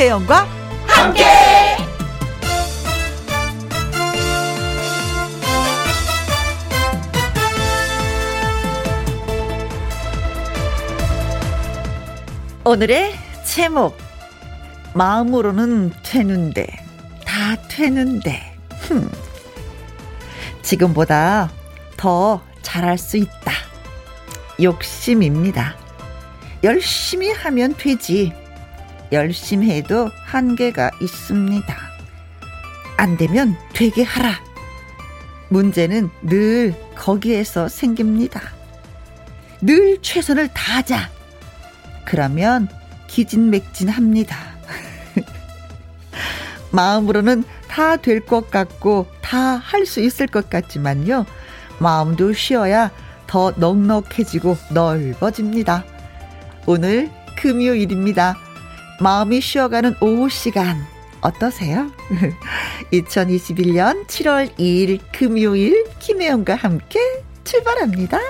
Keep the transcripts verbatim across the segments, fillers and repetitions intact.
김혜영과 함께. 오늘의 제목, 마음으로는 되는데 다 되는데 흠. 지금보다 더 잘할 수 있다. 욕심입니다. 열심히 하면 되지. 열심히 해도 한계가 있습니다. 안 되면 되게 하라. 문제는 늘 거기에서 생깁니다. 늘 최선을 다하자. 그러면 기진맥진합니다. 마음으로는 다 될 것 같고 다 할 수 있을 것 같지만요. 마음도 쉬어야 더 넉넉해지고 넓어집니다. 오늘 금요일입니다. 마음이 쉬어가는 오후 시간 어떠세요? 이천이십일 년 칠월 이일 금요일 김혜영과 함께 출발합니다.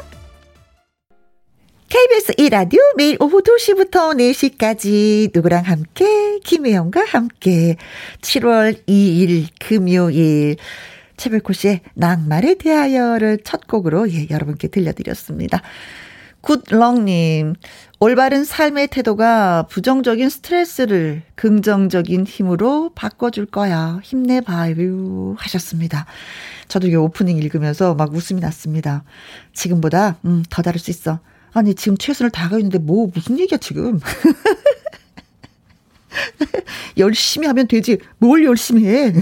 케이비에스 일 라디오 매일 오후 두 시부터 네 시까지 누구랑 함께 김혜영과 함께 칠월 이일 금요일 최백호 씨의 낭만에 대하여를 첫 곡으로 예, 여러분께 들려드렸습니다. 굿럭님, 올바른 삶의 태도가 부정적인 스트레스를 긍정적인 힘으로 바꿔줄 거야. 힘내봐요. 하셨습니다. 저도 이 오프닝 읽으면서 막 웃음이 났습니다. 지금보다 음, 더 다를 수 있어. 아니 지금 최선을 다하고 있는데 뭐 무슨 얘기야 지금. 열심히 하면 되지. 뭘 열심히 해.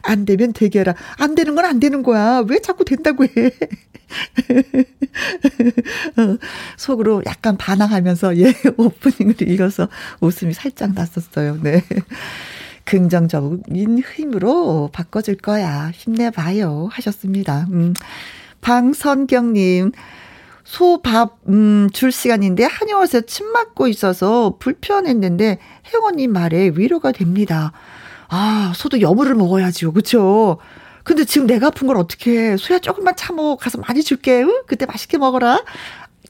안 되면 되게 해라. 안 되는 건 안 되는 거야. 왜 자꾸 된다고 해. 속으로 약간 반항하면서 예 오프닝을 읽어서 웃음이 살짝 났었어요. 네, 긍정적인 힘으로 바꿔줄 거야. 힘내봐요 하셨습니다. 음. 방선경님, 소밥 음, 줄 시간인데 한의원에서 침 맞고 있어서 불편했는데 혜원님 말에 위로가 됩니다. 아, 소도 여물을 먹어야지요. 그렇죠? 근데 지금 내가 아픈 걸 어떻게 해. 소야 조금만 참어. 가서 많이 줄게. 응? 그때 맛있게 먹어라.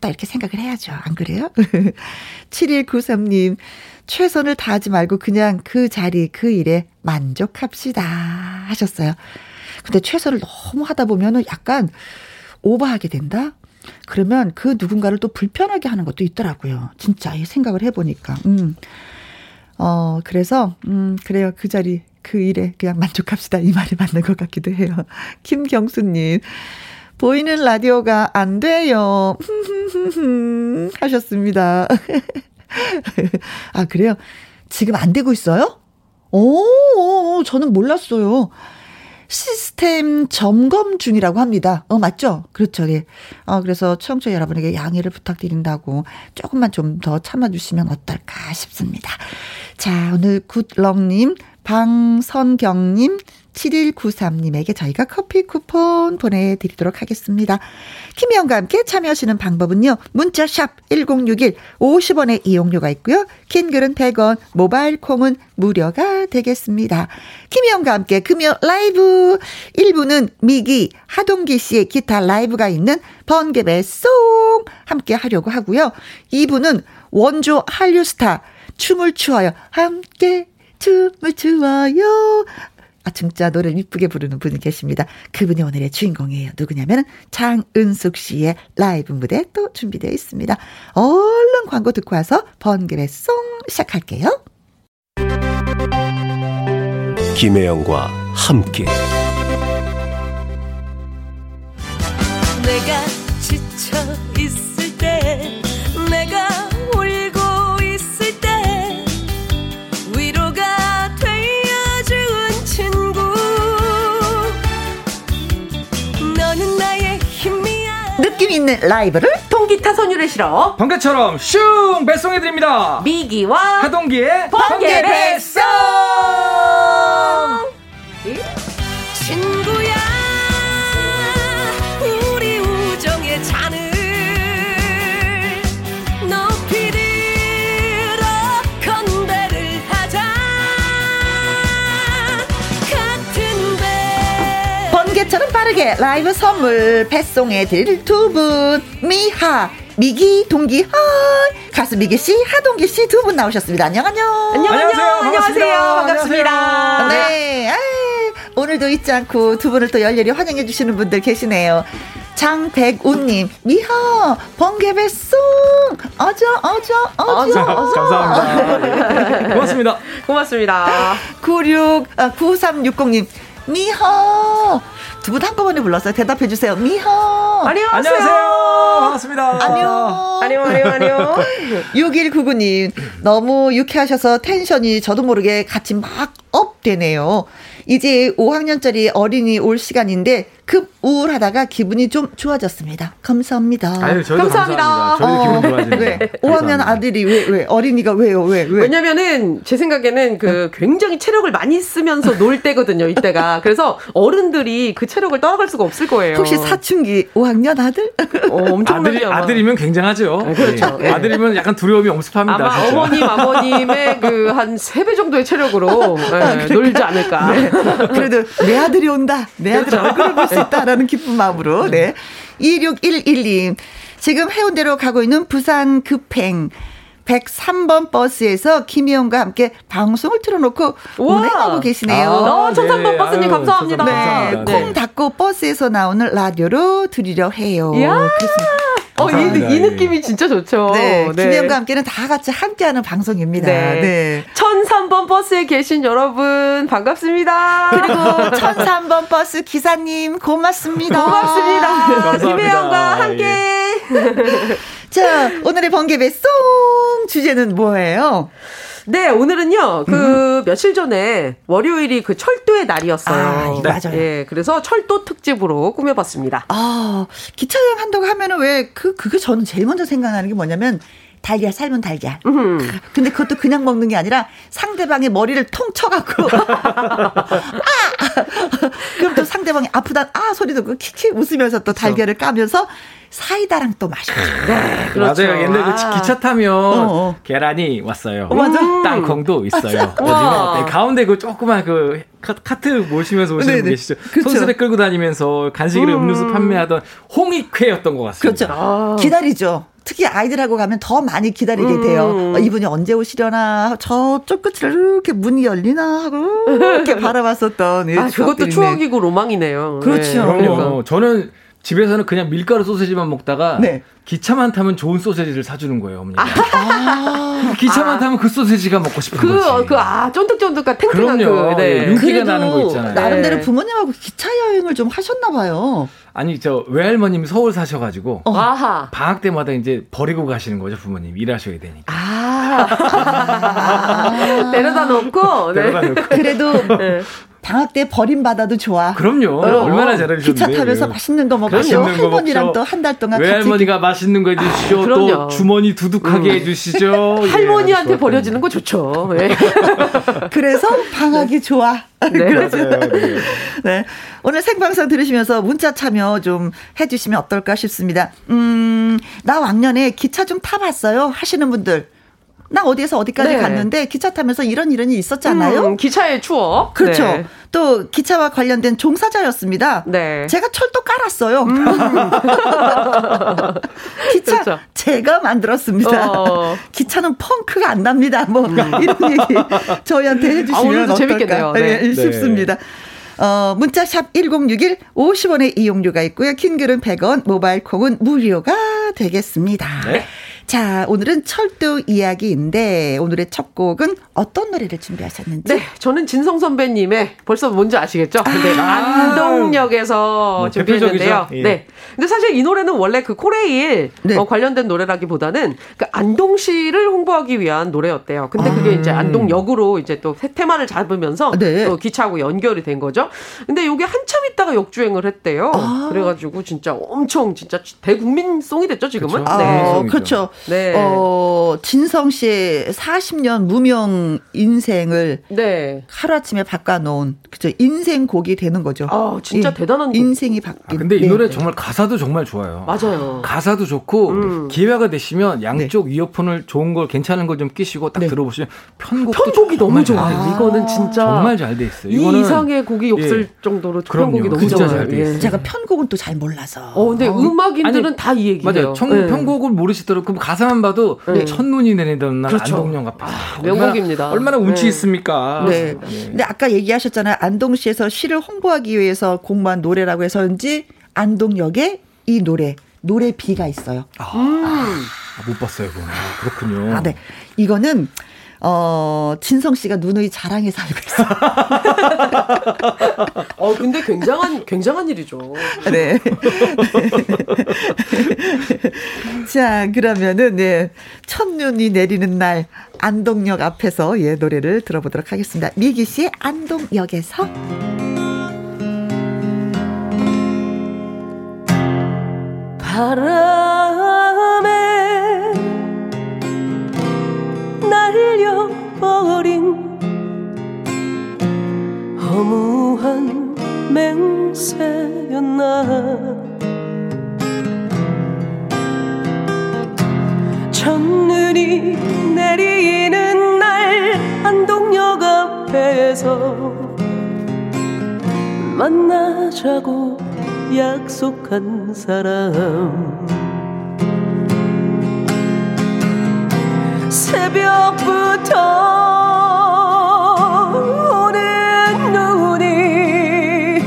딱 이렇게 생각을 해야죠. 안 그래요? 칠일구삼 님, 최선을 다하지 말고 그냥 그 자리 그 일에 만족합시다 하셨어요. 근데 최선을 너무 하다 보면은 약간 오버하게 된다? 그러면 그 누군가를 또 불편하게 하는 것도 있더라고요. 진짜 이 생각을 해보니까. 음. 어, 그래서, 음, 그래요. 그 자리, 그 일에 그냥 만족합시다. 이 말이 맞는 것 같기도 해요. 김경수님, 보이는 라디오가 안 돼요. 하셨습니다. 아, 그래요? 지금 안 되고 있어요? 오, 저는 몰랐어요. 시스템 점검 중이라고 합니다. 어, 맞죠? 그렇죠. 예. 어, 그래서 청취자 여러분에게 양해를 부탁드린다고 조금만 좀 더 참아주시면 어떨까 싶습니다. 자, 오늘 굿럭님, 방선경님, 칠일구삼 님에게 저희가 커피 쿠폰 보내드리도록 하겠습니다. 김혜영과 함께 참여하시는 방법은요. 문자샵 일공육일, 오십 원의 이용료가 있고요. 긴 글은 백 원, 모바일 콩은 무료가 되겠습니다. 김혜영과 함께 금요 라이브 일 부는 미기, 하동기 씨의 기타 라이브가 있는 번개배 송 함께 하려고 하고요. 이 부는 원조 한류 스타 춤을 추어요. 함께 춤을 추어요. 아, 진짜 노래를 이쁘게 부르는 분이 계십니다. 그분이 오늘의 주인공이에요. 누구냐면 장은숙 씨의 라이브 무대 또 준비되어 있습니다. 얼른 광고 듣고 와서 번개배 송 시작할게요. 김혜영과 함께 내가 지쳐 있을 때 내가 있는 라이브를 통기타 선율에 실어 번개처럼 슝 배송해드립니다. 미기와 하동기의 번개 배송. 친구야 우리 우정의 잔을 높이 들어 건배를 하자. 같은 배 번개처럼 빠르게 라이브 선물 배송해드릴 두 분, 미하 미기 동기 하 가수 미기 씨, 하동기 씨 두 분 나오셨습니다. 안녕 안녕. 안녕 안녕하세요. 안녕하세요. 반갑습니다. 반갑습니다. 네. 아이, 오늘도 잊지 않고 두 분을 또 열렬히 환영해 주시는 분들 계시네요. 장백우님, 미하, 번개배송, 어저, 어저, 어저. 어저. 감사합니다. 고맙습니다. 고맙습니다. 구십육, 구삼육공님, 미하. 두 분 한꺼번에 불렀어요. 대답해주세요. 미하. 안녕하세요. 안녕하세요. 반갑습니다. 안녕. 안녕, 안녕, 안녕. 육일구구님, 너무 유쾌하셔서 텐션이 저도 모르게 같이 막 업되네요. 이제 오 학년짜리 어린이 올 시간인데 급 우울하다가 기분이 좀 좋아졌습니다. 감사합니다. 아유, 저희도 감사합니다. 감사합니다. 저희도 어, 기분 좋아지네요. 네. 오 학년 아들이 왜, 왜, 어린이가 왜요? 왜, 왜? 왜냐면은 제 생각에는 그 굉장히 체력을 많이 쓰면서 놀 때거든요, 이때가. 그래서 어른들이 그 체력을 따라갈 수가 없을 거예요. 혹시 사춘기 오 학년 아들? 어, 아들이, 아들이면 굉장하죠. 네, 그렇죠. 네. 아들이면 약간 두려움이 엄습합니다. 아마 진짜. 어머님, 아버님의 그 한 세 배 정도의 체력으로 네, 놀지 않을까. 네. 그래도 내 아들이 온다. 내 아들 그렇죠. 얼굴을 볼 수 있다라는 기쁜 마음으로. 네. 이육일일님. 지금 해운대로 가고 있는 부산 급행 백삼 번 버스에서 김희영과 함께 방송을 틀어놓고 우와. 운행하고 계시네요. 아, 아, 천삼 번 네. 버스님 감사합니다. 아유, 천삼 번, 네. 네. 콩 닫고 버스에서 나오는 라디오로 들으려 해요. 이야. 어, 이, 이 느낌이 진짜 좋죠. 네, 네. 김혜영과 함께는 다 같이 함께하는 방송입니다. 네. 네. 천삼 번 버스에 계신 여러분 반갑습니다. 그리고 천삼 번 버스 기사님 고맙습니다. 고맙습니다. 김혜영과 함께. 예. 자, 오늘의 번개배송 주제는 뭐예요? 네, 오늘은요, 그, 음. 며칠 전에 월요일이 그 철도의 날이었어요. 아, 맞아요. 예, 그래서 철도 특집으로 꾸며봤습니다. 아, 기차여행 한다고 하면은 왜, 그, 그게 저는 제일 먼저 생각나는 게 뭐냐면, 달걀, 삶은 달걀. 음. 근데 그것도 그냥 먹는 게 아니라 상대방의 머리를 통 쳐갖고, 아! 그럼 또 상대방이 아프다, 아! 소리 듣고 킥킥 웃으면서 또 달걀을 까면서, 사이다랑 또 마셔. 네, 그렇죠. 맞아요. 옛날에 아. 기차 타면 어어. 계란이 왔어요. 맞아. 음. 땅콩도 있어요. 네, 가운데 그 조그만 그 카트 모시면서 오시는 네네. 분 계시죠. 그렇죠. 손수레 끌고 다니면서 간식이나 음. 음료수 판매하던 홍익회였던 것 같습니다. 그렇죠. 아. 기다리죠. 특히 아이들하고 가면 더 많이 기다리게 돼요. 음. 어, 이분이 언제 오시려나 저쪽 끝을 이렇게 문이 열리나 하고 이렇게 바라봤었던. 예, 아, 그것도 추억이고 로망이네요. 그렇죠. 네. 그럼요. 저는 집에서는 그냥 밀가루 소세지만 먹다가 네. 기차만 타면 좋은 소세지를 사주는 거예요, 어머니가. 아~ 기차만 아~ 타면 그 소세지가 먹고 싶은 그, 거지. 그, 아, 쫀득쫀득한 탱탱한 그럼요. 그. 네. 윤기가 나는 거 있잖아요. 나름대로 부모님하고 기차 여행을 좀 하셨나 봐요. 아니, 저 외할머님이 서울 사셔가지고 어. 방학 때마다 이제 버리고 가시는 거죠, 부모님. 일하셔야 되니까. 아~ 아~ 데려다 놓고. 네. 데려다 놓고. 그래도. 네. 방학 때 버림받아도 좋아. 그럼요. 어, 얼마나 잘하셨는데. 기차 타면서 맛있는 거 먹고 할머니랑 또 한 달 동안 외할머니가 같이... 맛있는 거 해주시죠. 아, 또 주머니 두둑하게 음. 해주시죠. 할머니한테 예, 버려지는 거 좋죠. 예. 그래서 방학이 좋아. 네, 그렇죠. 네. 네. 오늘 생방송 들으시면서 문자 참여 좀 해주시면 어떨까 싶습니다. 음, 나 왕년에 기차 좀 타봤어요 하시는 분들. 나 어디에서 어디까지 네. 갔는데 기차 타면서 이런 이런 일이 있었잖아요. 음, 기차의 추억. 그렇죠. 네. 또 기차와 관련된 종사자였습니다. 네. 제가 철도 깔았어요. 음. 기차 그렇죠. 제가 만들었습니다. 어. 기차는 펑크가 안 납니다. 뭐 음. 이런 얘기 저희한테 해주시면 아, 어떨까 네. 네. 싶습니다. 네. 어, 문자샵 일공육일 오십 원의 이용료가 있고요. 킹글은 백 원, 모바일 콩은 무료가 되겠습니다. 네. 자, 오늘은 철도 이야기인데 오늘의 첫 곡은 어떤 노래를 준비하셨는지? 네, 저는 진성 선배님의 벌써 뭔지 아시겠죠? 근데 아~ 안동역에서 뭐, 준비했는데요. 예. 네, 근데 사실 이 노래는 원래 그 코레일 네. 어, 관련된 노래라기보다는 그 안동시를 홍보하기 위한 노래였대요. 근데 그게 아~ 이제 안동역으로 이제 또 테마를 잡으면서 네. 또 기차하고 연결이 된 거죠. 근데 이게 한참 있다가 역주행을 했대요. 아~ 그래가지고 진짜 엄청 진짜 대국민 송이 됐죠 지금은. 그렇죠. 네. 아, 그렇죠. 네. 어, 진성 씨의 사십 년 무명 그냥 인생을 네. 하루아침에 바꿔놓은 그쵸 인생곡이 되는 거죠. 아 진짜 예. 대단한 인생이 바뀐. 아, 근데 이 노래 네. 정말 가사도 정말 좋아요. 맞아요. 가사도 좋고 음. 기회가 되시면 양쪽 네. 이어폰을 좋은 걸 괜찮은 걸 좀 끼시고 딱 네. 들어보시면 편곡도 편곡이 너무 좋아요. 아. 이거는 진짜 정말 잘 돼 있어요. 이 이상의 곡이 없을 예. 정도로 편곡이 너무 좋아요. 예. 제가 편곡은 또 잘 몰라서. 어 근데 어. 음악인들은 다 이 얘기예요. 맞아요. 청, 네. 편곡을 모르시더라도 그럼 가사만 봐도 네. 첫눈이 내리던 날 그렇죠. 안동역 앞에 아, 명곡입니다. 얼마나 운치 네. 있습니까? 네. 네. 근데 아까 얘기하셨잖아요. 안동시에서 시를 홍보하기 위해서 공부한 노래라고 해서인지 안동역에 이 노래 노래비가 있어요. 아, 음. 아, 못 봤어요, 그건. 아, 그렇군요. 아, 네. 이거는 어, 진성 씨가 누누이 자랑해 살고 있어요. 어, 근데 굉장한, 굉장한 일이죠. 네. 자, 그러면은, 네. 첫눈이 내리는 날, 안동역 앞에서, 예, 노래를 들어보도록 하겠습니다. 미기 씨의 안동역에서. 바람에 날려버린 허무한 맹세였나 첫눈이 내리는 날 안동역 앞에서 만나자고 약속한 사람 새벽부터 오는 눈이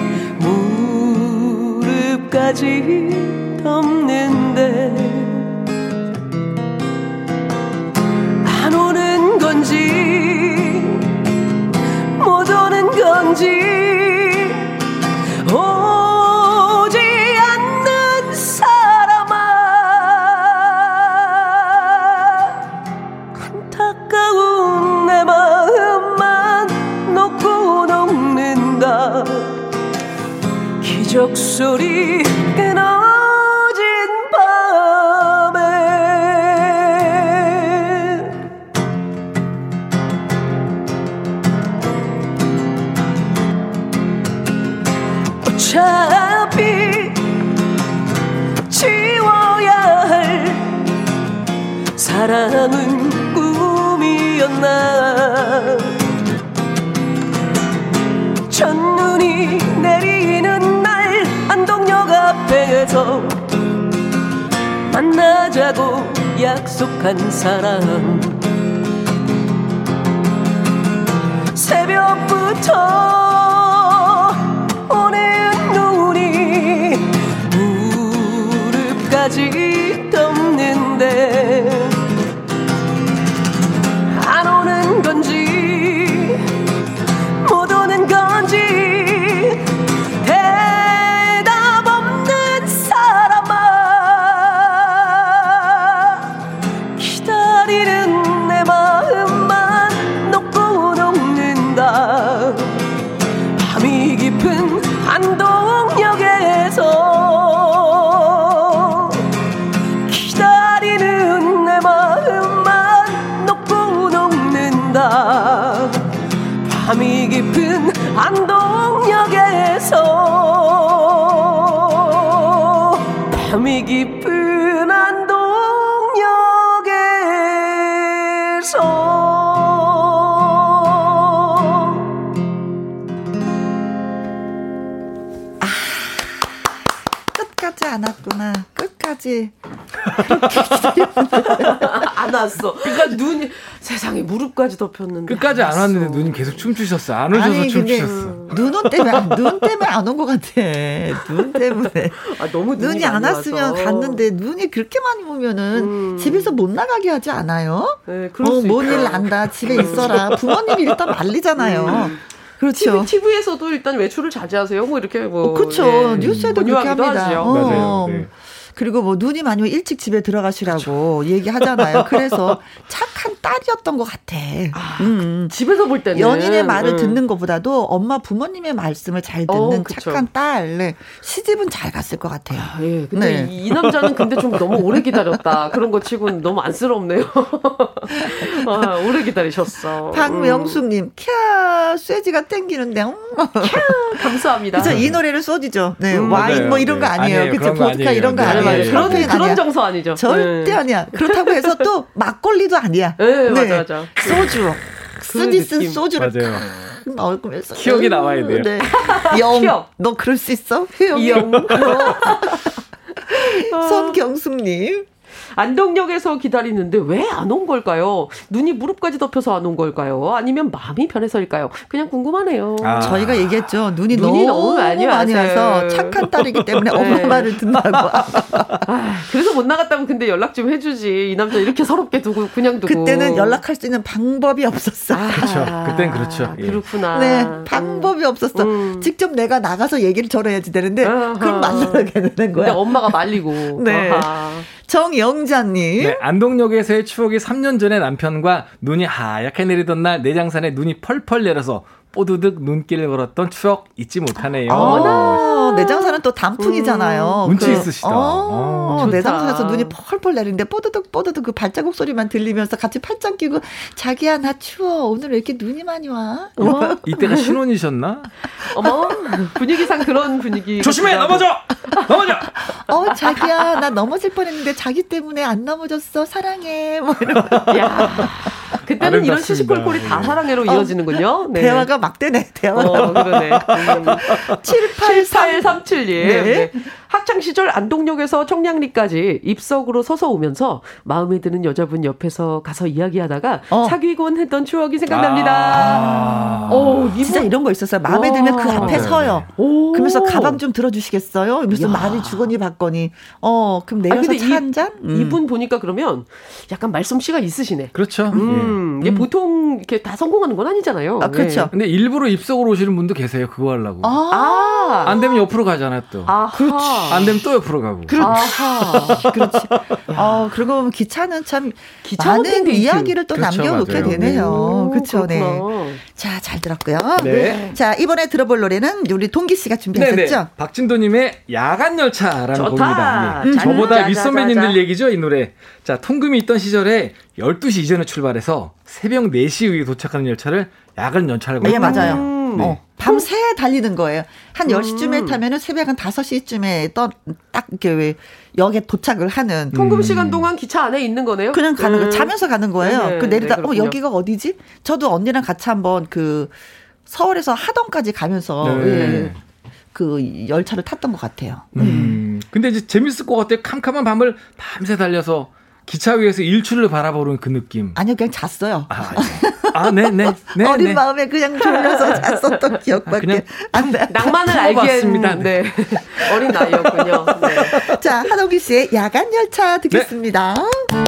무릎까지 덮는데 안 오는 건지 못 오는 건지 적소리 끊어진 밤에 어차피 지워야 할 사랑은 꿈이었나 첫눈이 내리는 앞에서 만나자고 약속한 사람 새벽부터 오는 눈이 무릎까지 덮는데 안 오는 건지 못 오는 건지 안동역에서 밤이 깊은 안동역에서 아 끝까지 안 왔구나 끝까지 안 왔어. 그러니까 눈이 세상에 무릎까지 덮였는데 끝까지 안, 안 왔는데 눈이 계속 춤추셨어. 안 오셔서 아니, 춤추셨어. 눈 때문에 눈 때문에 안 온 것 같아. 눈 때문에. 아, 너무 눈이, 눈이 안 왔으면 와서. 갔는데 눈이 그렇게 많이 오면은 음. 집에서 못 나가게 하지 않아요? 네, 그럴 어, 뭔 일 난다. 집에 있어라. 부모님이 일단 말리잖아요. 음. 그렇죠. 티비에서도 일단 외출을 자제하세요. 뭐 이렇게 뭐. 어, 그렇죠. 네. 뉴스에도 그렇게 합니다. 하죠. 어. 맞아요. 네. 그리고 뭐 눈이 많이 오면 일찍 집에 들어가시라고 그렇죠. 얘기하잖아요. 그래서 착한 딸이었던 것 같아. 아, 음. 집에서 볼 때는. 연인의 말을 음. 듣는 것보다도 엄마 부모님의 말씀을 잘 듣는 어, 착한 딸. 네. 시집은 잘 갔을 것 같아요. 아, 예. 근데 네. 이 남자는 근데 좀 너무 오래 기다렸다. 그런 거 치고는 너무 안쓰럽네요. 아, 오래 기다리셨어. 박명숙님, 캬, 쇠지가 땡기는데. 음. 캬, 감사합니다. 그쵸, 이 노래를 쏘지죠. 네, 음, 와인 맞아요. 뭐 이런 거 아니에요. 아니에요. 그쵸, 보드카 아니에요. 이런 거 네. 아니에요. 네. 그런, 그런 아니야. 정서 아니죠. 절대 네. 아니야. 그렇다고 해서 또 막걸리도 아니야. 네, 네. 맞아, 맞아. 소주. 쓰디 쓴 소주를 맞아요. 얼굴에서 기억이 남아야 돼요. 네. 영, 너 그럴 수 있어? 영. 손경숙님. 안동역에서 기다리는데 왜 안 온 걸까요? 눈이 무릎까지 덮여서 안 온 걸까요? 아니면 마음이 변해서일까요? 그냥 궁금하네요. 아. 저희가 얘기했죠. 눈이, 눈이 너무, 너무 많이 와서 착한 딸이기 때문에 네. 엄마 말을 듣는다고. 아, 그래서 못 나갔다면 근데 연락 좀 해주지. 이 남자 이렇게 서럽게 두고 그냥 두고. 그때는 연락할 수 있는 방법이 없었어. 아. 그렇죠. 그땐 그렇죠. 아, 그렇구나. 네, 방법이 없었어. 음. 직접 내가 나가서 얘기를 절해야지 되는데 아하. 그럼 만나게 되는 거야. 근데 엄마가 말리고. 네. 아하. 정영자님. 네, 안동역에서의 추억이 삼 년 전에 남편과 눈이 하얗게 내리던 날 내장산에 눈이 펄펄 내려서 뽀드득 눈길을 걸었던 추억 잊지 못하네요. 어머나. 내장산은 또 단풍이잖아요. 음, 운치 있으시다. 그, 어, 아, 내장산에서 눈이 펄펄 내리는데 뽀드득 뽀드득 그 발자국 소리만 들리면서 같이 팔짱 끼고 자기야 나 추워. 오늘 왜 이렇게 눈이 많이 와? 어? 이때가 신혼이셨나? 어머 분위기상 그런 분위기. 조심해 넘어져. 넘어져. 어 자기야 나 넘어질 뻔했는데 자기 때문에 안 넘어졌어. 사랑해. 뭐 이런. 그때는 아름답습니다. 이런 시시콜콜이 다 사랑해로 어, 이어지는군요. 네. 대화가 막 되네. 대화가. 어, 그러네. 음. 칠팔삼칠님. 네. 네. 학창시절 안동역에서 청량리까지 입석으로 서서 오면서 마음에 드는 여자분 옆에서 가서 이야기하다가 어. 사귀곤 했던 추억이 생각납니다. 아~ 오, 진짜 이런 거 있었어요. 마음에 들면 그 앞에 맞아요. 서요. 오. 그러면서 가방 좀 들어주시겠어요? 그러면서 말이 주거니 받거니. 어, 그럼 내려서 차 한 잔? 음. 이분 보니까 그러면 약간 말솜씨가 있으시네. 그렇죠. 음. 예. 이게 음. 보통 이렇게 다 성공하는 건 아니잖아요. 아, 그렇죠. 네. 근데 일부러 입석으로 오시는 분도 계세요. 그거 하려고. 아. 안 되면 옆으로 가잖아요, 또. 아. 그렇지. 안 되면 또 옆으로 가고. 그렇지. 아하. 그렇지. 아, 그러고 보면 기차는 참 기차는 많은 이야기를 또 그렇죠, 남겨놓게 맞아요. 되네요. 네. 그렇죠. 그렇구나. 네. 자, 잘 들었고요. 네. 자, 이번에 들어볼 노래는 우리 동기 씨가 준비했었죠. 네네. 박진도 님의 야간 열차라는 곡입니다. 음. 저보다 윗선배님들 얘기죠, 이 노래. 자, 통금이 있던 시절에 열두 시 이전에 출발해서 새벽 네 시에 도착하는 열차를 야간 열차라고 했어요. 네, 맞아요. 음. 네. 어. 밤새 달리는 거예요. 한 열 시쯤에 음. 타면은 새벽 한 다섯 시쯤에 딱 이렇게 왜 역에 도착을 하는. 통금 음. 시간 동안 기차 안에 있는 거네요? 그냥 가는 음. 거 자면서 가는 거예요. 네, 그 내리다, 네, 어, 여기가 어디지? 저도 언니랑 같이 한번 그 서울에서 하동까지 가면서 네. 그 열차를 탔던 것 같아요. 음. 음. 근데 이제 재밌을 것 같아요. 캄캄한 밤을 밤새 달려서 기차 위에서 일출을 바라보는 그 느낌. 아니요, 그냥 잤어요. 아, 네. 아, 네, 네, 네. 어린 네. 마음에 그냥 졸려서 잤었던 기억밖에 안 나요. 낭만을 알겠습니다. 네. 어린 나이였군요. 네. 자, 하동기 씨의 야간 열차 듣겠습니다. 네.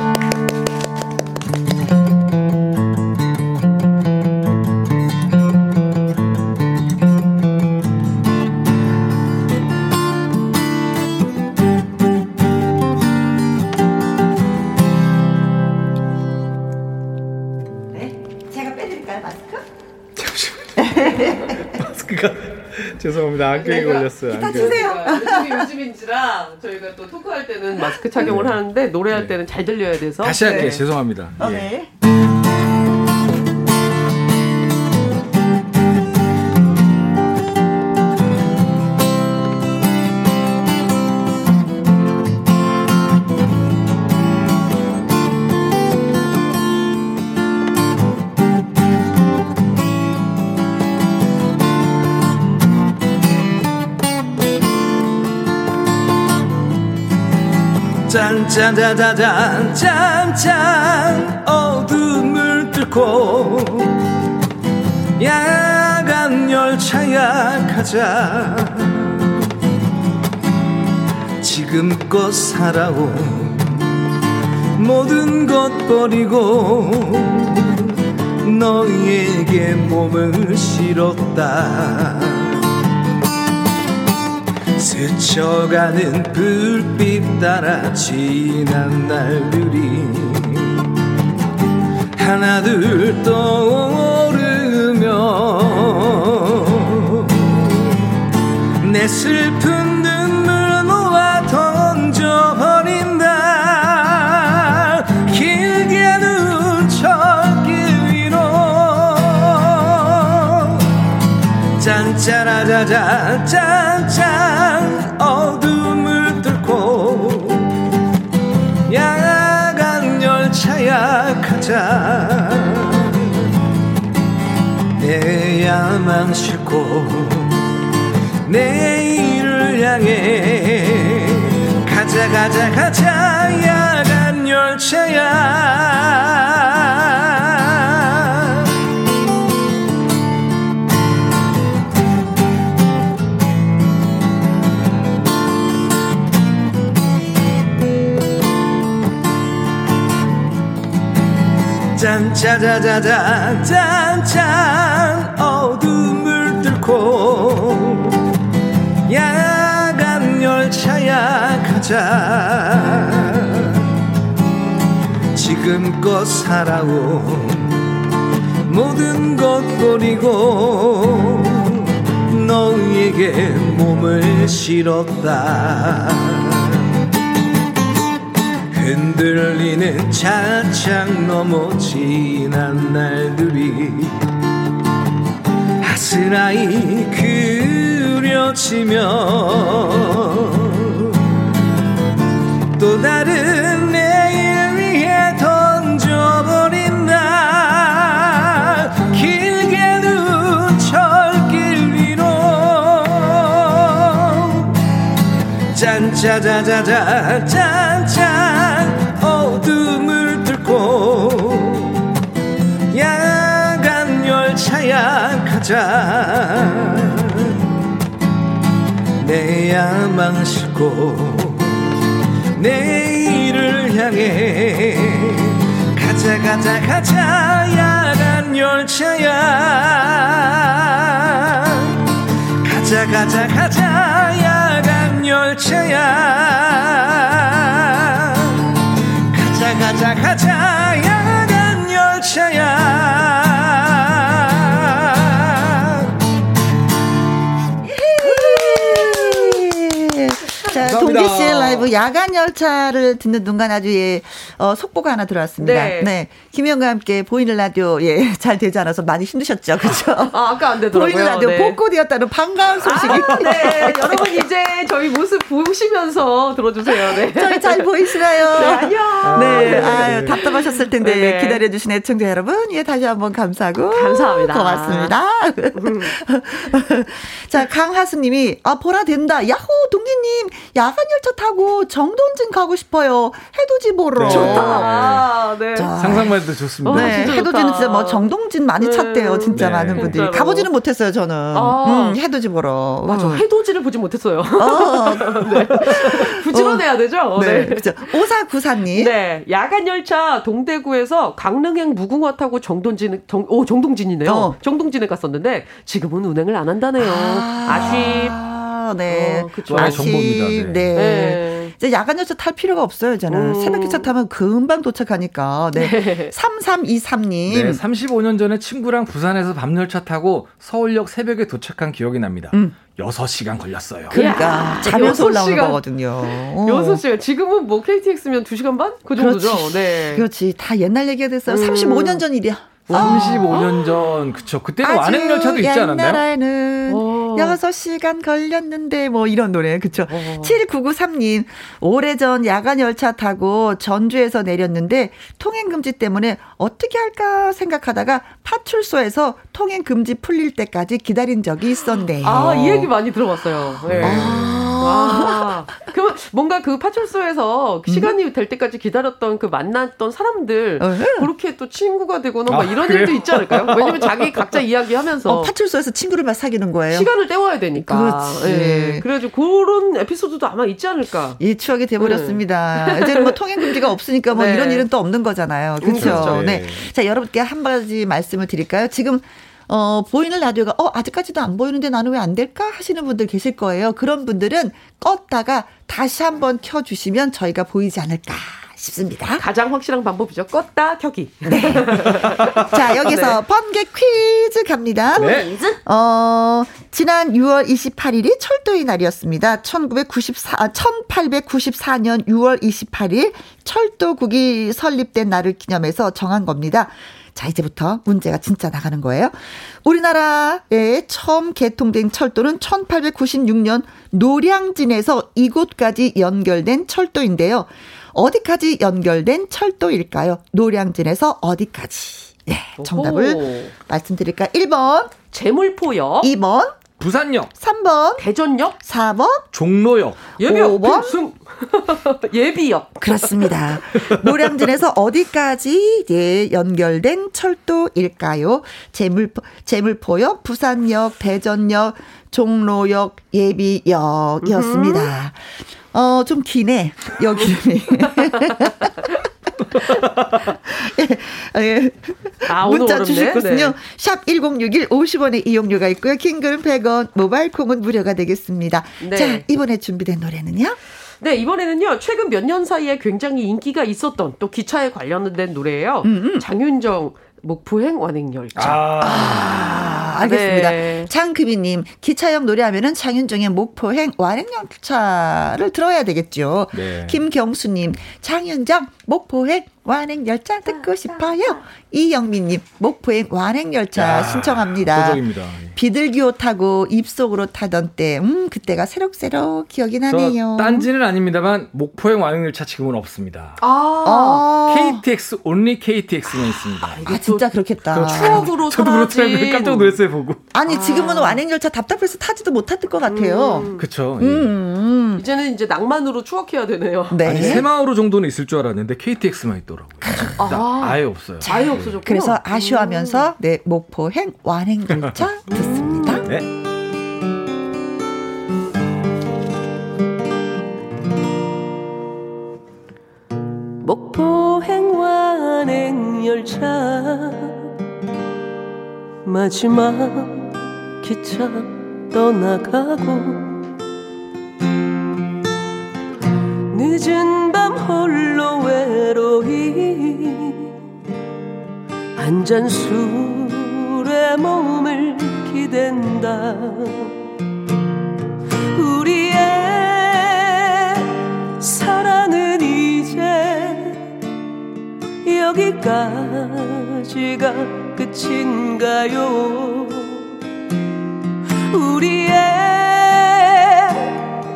죄송합니다. 안경이 걸렸어요. 기타 치세요. 요즘인지라 저희가 또 토크할 때는 마스크 착용을 네. 하는데 노래할 네. 때는 잘 들려야 돼서 다시 할게요. 네. 죄송합니다. 어, 예. 네. 짠짜자자잔 짠짠 어둠을 뚫고 야간 열차야 가자 지금껏 살아온 모든 것 버리고 너에게 몸을 실었다 스쳐가는 불빛 따라 지난 날들이 하나둘 떠오르며 내 슬픈 눈물 모아 던져버린다. 길게 눈 젖길 위로 짠짜라자자 짠짠 어둠을 뚫고 야간 열차야 가자. 내 야망 싣고 내일을 향해 가자 가자 가자 야간 열차야. 짠짜자자자 짠짠 어둠을 뚫고 야간 열차야 가자. 지금껏 살아온 모든 것 버리고 너에게 몸을 실었다. 흔들리는 차창 넘어 지난 날들이 아스라이 그려지며 또 다른 내일 위해 던져버린다. 길게 눈 철길 위로 짠짜자자자 짠짠 어둠을 뚫고 야간 열차야 가자. 내 야망 싣고 내일을 향해 가자 가자 가자 야간 열차야. 가자 가자 가자 야간 열차야. 가자 가자 야간 열차야. 자, 동기 씨의 라이브 야간 열차를 듣는 동안 아주 예, 어, 속보가 하나 들어왔습니다. 네, 네. 김희영과 함께 보이는 라디오 예, 잘 되지 않아서 많이 힘드셨죠, 그렇죠? 아, 아까 안 되더라고요. 보이는 라디오 네. 복권이었다는 반가운 소식이. 아, 네, 여러분 이제 저희 모습 보시면서 들어주세요. 네, 저희 잘 보이시나요? 네, 안녕. 아, 네, 네. 아유, 답답하셨을 텐데 네. 기다려주신 애청자 여러분, 예, 다시 한번 감사하고 감사합니다. 고맙습니다. 음. 자, 강하수님이 아 보라 된다. 야호 동기님 야간 열차 타고 정동진 가고 싶어요. 해돋이 보러. 좋다. 네. 자, 상상만 해도 좋습니다. 네, 진짜 해돋이는 진짜 뭐 정동진 많이 네. 찾대요. 진짜 네. 많은 분들이. 진짜로. 가보지는 못했어요, 저는. 아. 음, 해돋이 보러. 맞아. 음. 해돋이를 보지 못했어요. 어. 네. 부지런해야 어. 되죠? 네. 네. 그렇죠. 오사구사님. 네. 야간열차 동대구에서 강릉행 무궁화 타고 정동진, 정, 오, 정동진이네요. 어. 정동진에 갔었는데 지금은 운행을 안 한다네요. 아. 아쉽. 네. 어, 그쵸. 아쉽. 네. 네. 네. 이제 야간열차 탈 필요가 없어요, 저는. 음. 새벽기차 타면 금방 도착하니까. 네. 네. 삼삼이삼님. 네, 삼십오 년 전에 친구랑 부산에서 밤열차 타고 서울역 새벽에 도착한 기억이 납니다. 음. 여섯 시간 걸렸어요. 그러니까 자면서 올라오는 거거든요. 오. 여섯 시간. 지금은 뭐 케이티엑스면 두 시간 반? 그 정도죠. 그렇지. 네. 그렇지. 다 옛날 얘기가 됐어요. 음. 삼십오 년 전 일이야. 삼십오 년 전, 그쵸. 그때는 완행열차도 있지 않았나요? 옛날에는 오. 여섯 시간 걸렸는데, 뭐, 이런 노래, 그쵸. 오. 칠구구삼님, 오래전 야간열차 타고 전주에서 내렸는데, 통행금지 때문에 어떻게 할까 생각하다가 파출소에서 통행금지 풀릴 때까지 기다린 적이 있었네요. 아, 이 얘기 많이 들어봤어요. 네. 아. 와. 그럼 뭔가 그 파출소에서 시간이 음. 될 때까지 기다렸던 그 만났던 사람들 어흥. 그렇게 또 친구가 되거나 아, 막 이런 그래요? 일도 있지 않을까요? 왜냐면 자기 각자 이야기하면서 어, 파출소에서 친구를 막 사귀는 거예요. 시간을 때워야 되니까. 그렇지. 예. 그래가지고 그런 에피소드도 아마 있지 않을까. 이 추억이 돼버렸습니다. 네. 이제는 뭐 통행 금지가 없으니까 뭐 네. 이런 일은 또 없는 거잖아요. 그렇죠. 음, 그렇죠. 네. 자 여러분께 한 가지 말씀을 드릴까요? 지금 어, 보이는 라디오가 어, 아직까지도 안 보이는데 나는 왜 안 될까 하시는 분들 계실 거예요. 그런 분들은 껐다가 다시 한번 켜주시면 저희가 보이지 않을까 싶습니다. 가장 확실한 방법이죠. 껐다 켜기. 네. 자, 여기서 네. 번개 퀴즈 갑니다. 네. 어, 지난 유월 이십팔일이 철도의 날이었습니다. 천구백구십사, 천팔백구십사년 유월 이십팔일 철도국이 설립된 날을 기념해서 정한 겁니다. 자, 이제부터 문제가 진짜 나가는 거예요. 우리나라에 처음 개통된 철도는 천팔백구십육년 노량진에서 이곳까지 연결된 철도인데요. 어디까지 연결된 철도일까요? 노량진에서 어디까지? 네, 정답을 오호. 말씀드릴까? 일 번 제물포역, 이 번 부산역, 삼 번 대전역, 사 번 종로역, 예비역, 오 번 예비역. 그렇습니다. 노량진에서 어디까지 예, 연결된 철도일까요? 제물포, 제물포역, 부산역, 대전역, 종로역, 예비역이었습니다. 어, 좀 기네, 여기 이름이. 예, 예. 아, 문자 주실 곳은요. 네. 샵 일공육일 오십 원의 이용료가 있고요. 킹글은 백 원, 모바일 콩은 무료가 되겠습니다. 네. 자, 이번에 준비된 노래는요? 네, 이번에는요. 최근 몇 년 사이에 굉장히 인기가 있었던 또 기차에 관련된 노래예요. 음음. 장윤정 목포행 완행열차. 아, 아 알겠습니다. 네. 장금희님, 기차역 노래하면은 장윤정의 목포행 완행열차를 들어야 되겠죠. 네. 김경수님, 장윤정 목포행 완행열차 듣고 싶어요. 이영민님, 목포행 완행열차 아, 신청합니다. 도적입니다. 비둘기호 타고 입속으로 타던 때, 음 그때가 새록새록 기억이 나네요. 딴지는 아닙니다만 목포행 완행열차 지금은 없습니다. 아, 아. 케이티엑스, 온리 케이티엑스만 있습니다. 아, 이게 아, 진짜 그렇겠다. 추억으로 사라진. 깜짝 놀랐어요 보고. 아니 지금은 아. 완행열차 답답해서 타지도 못했을 것 같아요. 음. 그렇죠. 예. 음. 이제는 이제 낭만으로 추억해야 되네요. 네. 아니, 새마을호 정도는 있을 줄 알았는데 케이티엑스만 있더라고요. 아, 아예 없어요. 아예 없어졌군요. 그래서 아쉬워하면서 음. 네, 목포행 완행열차 듣습니다. 네. 목포행 완행열차 마지막 기차 떠나가고 늦은 밤 홀로 외로이 한 잔 술에 몸을 기댄다. 우리의 사랑은 이제 여기까지가 끝인가요? 우리의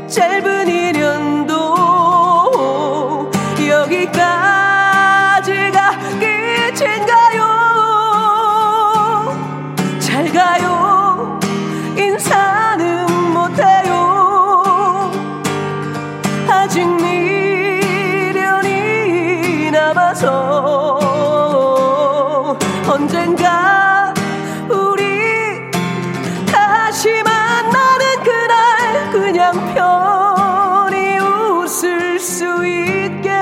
짧은 인연도 여기까지가 끝인가요? 잘 가요, 인사는 못해요. 아직 미련이 남아서 언젠가 편히 웃을 수 있게.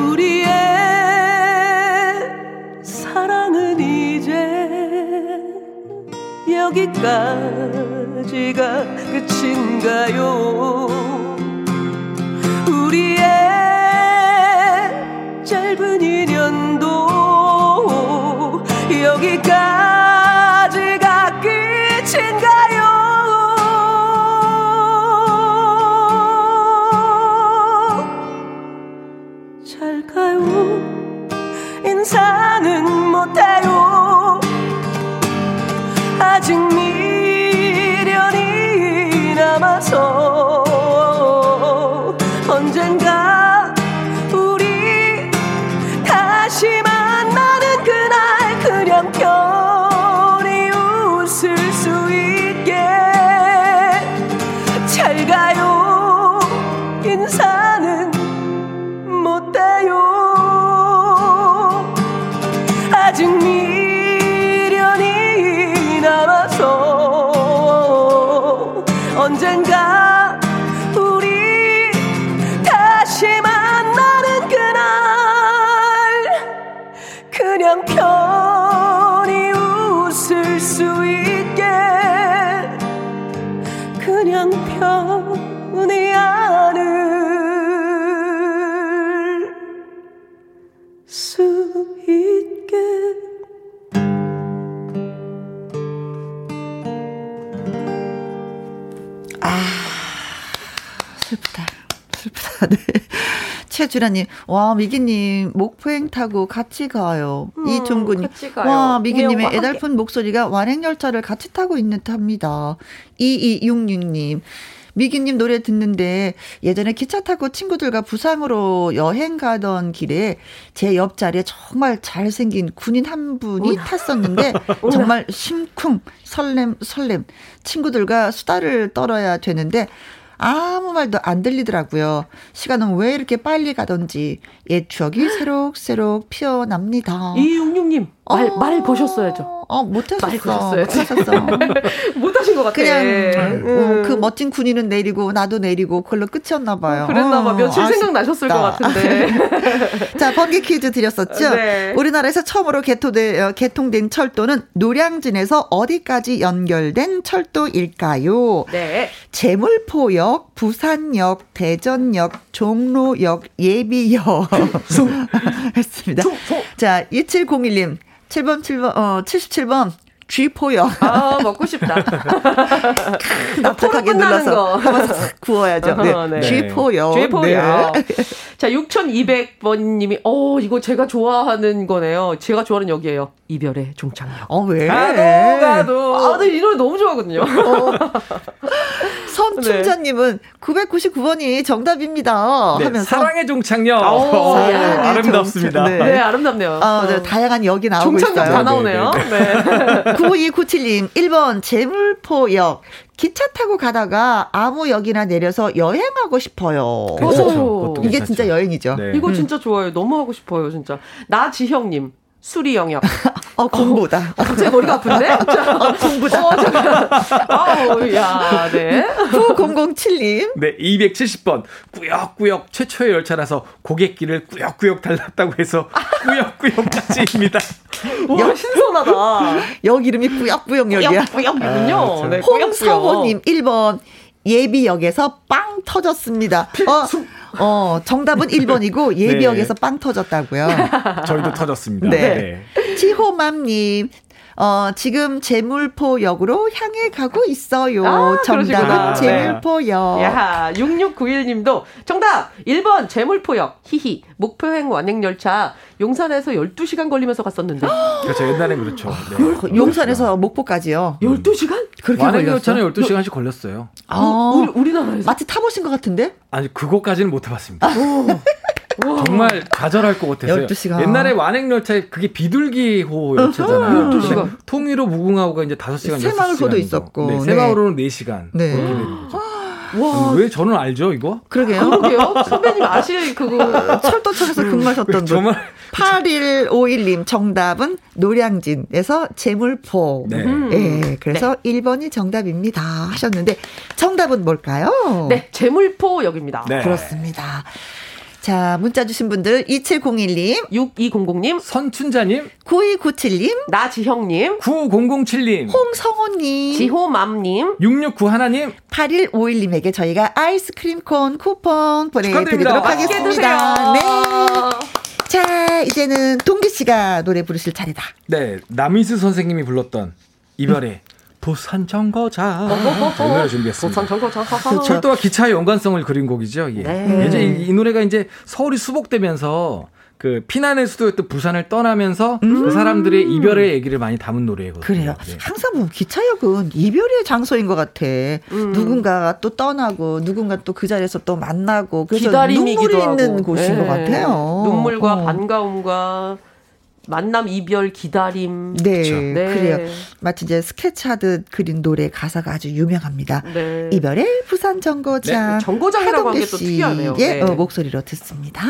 우리의 사랑은 이제 여기까지 지가 끝인가요? 우리의 짧은 인연도 여기까지가 끝인가요? 잘 가요, 인사는 못해요. 아직 미 언젠가 우리 다시 만나는 그날 그냥 편히 웃을 수 있게. 수 있게 그냥 편히 안을 수 있게. 아, 슬프다 슬프다. 네. 최주라님, 와, 미기님, 목포행 타고 같이 가요. 음, 이종근님, 같이 가요. 와, 미기님의 애달픈 목소리가 완행열차를 같이 타고 있는 듯합니다. 이이육육님, 미기님 노래 듣는데 예전에 기차 타고 친구들과 부산으로 여행 가던 길에 제 옆자리에 정말 잘생긴 군인 한 분이 오야. 탔었는데 정말 심쿵, 설렘, 설렘. 친구들과 수다를 떨어야 되는데 아무 말도 안 들리더라고요. 시간은 왜 이렇게 빨리 가던지 옛 추억이 새록새록 피어납니다. 이육육님 말, 어... 말 보셨어야죠. 어, 못하셨어. 말 보셨어야지. 못하셨어. 못하신 것 같아. 그냥 음. 어, 그 멋진 군인은 내리고 나도 내리고 그걸로 끝이었나 봐요. 그랬나 봐. 어, 며칠 아쉽다. 생각나셨을 것 같은데. 자, 번개 퀴즈 드렸었죠. 네. 우리나라에서 처음으로 개통된, 개통된 철도는 노량진에서 어디까지 연결된 철도일까요? 네. 제물포역, 부산역, 대전역, 종로역, 예비역 했습니다. 자, 이칠공일님 칠 번, 칠 번, 어, 칠십칠 번, 쥐포역. 아, 먹고 싶다. 납작하게 눌러서 한번 구워야죠. 네. 네. 쥐포역. 쥐포역. 네. 자, 육천이백 번님이, 어, 이거 제가 좋아하는 거네요. 제가 좋아하는 역이에요. 이별의 종착역. 어, 왜? 가도, 가도. 아, 네, 이 노래 너무 좋아하거든요. 어. 선충자님은 네. 구백구십구 번이 정답입니다. 네, 하면서. 사랑의 종착역. 오, 사랑의 아름답습니다. 네. 네, 아름답네요. 아, 네, 다양한 역이 나오고 있어요. 종착역 다 나오네요. 네. 네. 구이구칠님, 일 번 제물포역. 기차 타고 가다가 아무 역이나 내려서 여행하고 싶어요. 그렇죠. 이게 진짜 여행이죠. 네. 이거 진짜 음. 좋아요. 너무 하고 싶어요, 진짜. 나지형님. 수리 영역. 어, 공부다. 어, 갑자기 머리가 아픈데? 어, 공부다. 어, 아우, 야, 네. 구공공칠님. 네, 이백칠십 번. 꾸역꾸역 최초의 열차라서 고객길을 꾸역꾸역 달랐다고 해서 꾸역꾸역까지입니다. 와, 신선하다. 역 이름이 꾸역꾸역역이야. 꾸역꾸역이군요. 아, 네, 호영사호님 일 번. 예비역에서 빵 터졌습니다. 필수. 어, 어, 정답은 일 번이고 예비역에서 네. 빵 터졌다고요. 저희도 터졌습니다. 네. 네. 치호맘님, 어, 지금 제물포역으로 향해 가고 있어요. 아, 정답은 제물포역. 야, 육육구일님도 정답 일 번 제물포역. 히히. 목포행 완행열차 용산에서 열두 시간 걸리면서 갔었는데. 그렇죠. 옛날에 그렇죠. 네. 용산에서 목포까지요. 열두 시간? 음. 그렇게 완행열차는 열두 시간씩 걸렸어요. 아, 우리, 우리나라에서. 마치 타보신 것 같은데? 아니, 그거까지는 못 타봤습니다. 아. 정말 좌절할 것 같았어요. 열두 시간. 옛날에 완행열차에 그게 비둘기호 열차잖아요. 열두 시간. 통일호 무궁화호가 이제 다섯 시간, 새마을호도 있었고. 네, 새마을호는 네. 네 시간. 네. 와. 왜 저는 알죠, 이거? 그러게요. 그러게요. 선배님 아실 그거. 철도청에서 근무하셨던 분. 정말. 팔일오일님, 정답은 노량진에서 제물포. 네. 음. 네. 그래서 네. 일 번이 정답입니다. 하셨는데, 정답은 뭘까요? 네, 제물포역입니다. 네. 그렇습니다. 자, 문자 주신 분들 이칠공일님, 육이공공님, 선춘자님, 구이구칠님, 나지형님, 구공공칠님, 홍성호님, 지호맘님, 육육구일님, 팔일오일님에게 저희가 아이스크림콘 쿠폰 보내드리도록 하겠습니다. 네. 자, 이제는 동기 씨가 노래 부르실 차례다. 네, 남이수 선생님이 불렀던 이별의 부산정거장. 자, 이 노래 준비했습니다. 부산정거장. 철도와 기차의 연관성을 그린 곡이죠. 예. 네. 예전 이, 이 노래가 이제 서울이 수복되면서 그 피난의 수도였던 부산을 떠나면서 음. 그 사람들의 이별의 얘기를 많이 담은 노래거든요. 그래요. 네. 항상 보면 기차역은 이별의 장소인 것 같아. 음. 누군가가 또 떠나고 누군가 또 그 자리에서 또 만나고 그래서 기다림이기도 눈물이 있는 하고. 곳인 네. 것 같아요. 눈물과 어. 반가움과 만남, 이별, 기다림. 네, 네, 그래요. 마치 이제 스케치하듯 그린 노래 가사가 아주 유명합니다. 네. 이별의 부산 정거장. 네. 정거장이라고 하는 게 또 특이하네요. 네. 어, 목소리로 듣습니다.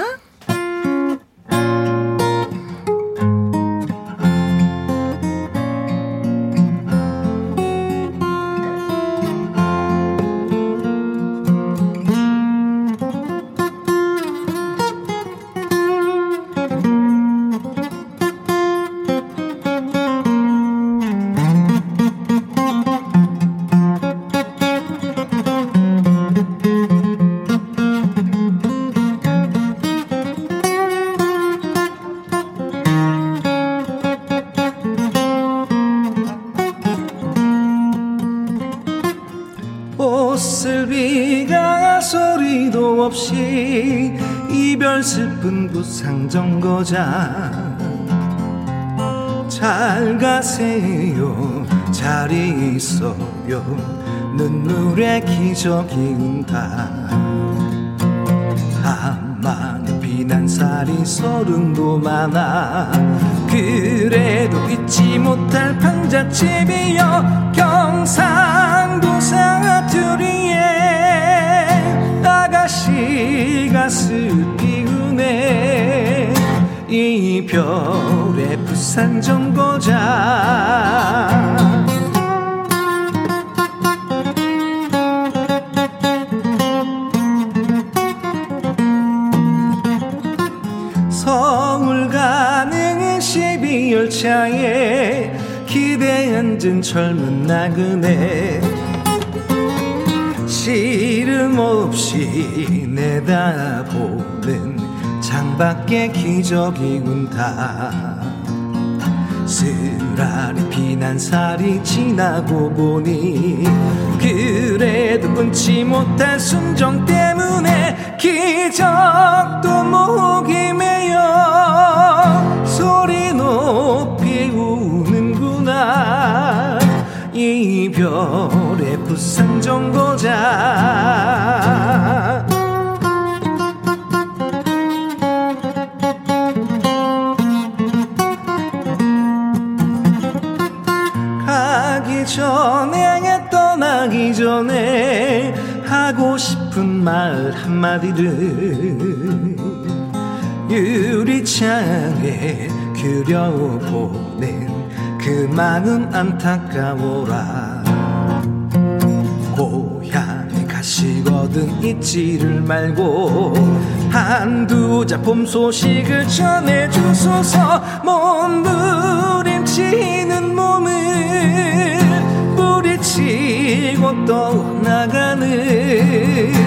없이 이별 슬픈 부산정거장 잘 가세요 잘 있어요 눈물의 기적이 온다 아마도 비난살이 서른도 많아 그래도 잊지 못할 판잣집이여 경상도사 사투리에 아가씨가 슬피우네 이별의 부산정거장 서울 가는 십이 열차에 기대 앉은 젊은 나그네 시름 없이 내다보는 창밖의 기적이군다 쓰라리 피난살이 지나고 보니 그래도 끊지 못할 순정 때문에 기적도 목이매여 소리 높이 우는구나 이별의 부산정거장 가기 전에 떠나기 전에 하고 싶은 말 한마디를 유리창에 그려보낸 그 마음 안타까워라 고향에 가시거든 잊지를 말고 한두 작품 소식을 전해주소서 몸부림치는 몸을 부리치고 떠나가는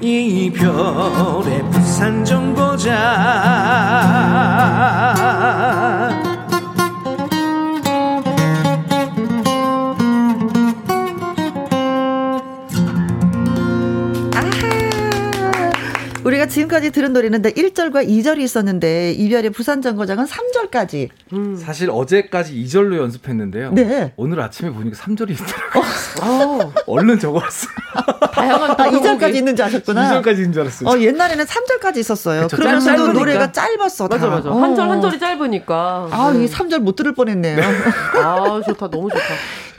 이별의 부산정거장 우리가 지금까지 들은 노래는 다 일 절과 이 절이 있었는데 이별의 부산정거장은 삼 절까지. 음. 사실 어제까지 이 절로 연습했는데요. 네. 오늘 아침에 보니까 삼 절이 있더라고요. 얼른 적어왔어요. 다양한 아, 이 절까지 있는 줄 아셨구나. 이 절까지 있는 줄 알았어요. 어, 옛날에는 삼 절까지 있었어요. 그쵸, 그러면서도 짧으니까. 노래가 짧았어. 맞아, 맞아. 한 절 한 절이 짧으니까. 아, 이 삼 절 못 들을 뻔했네요. 네. 아, 좋다. 너무 좋다.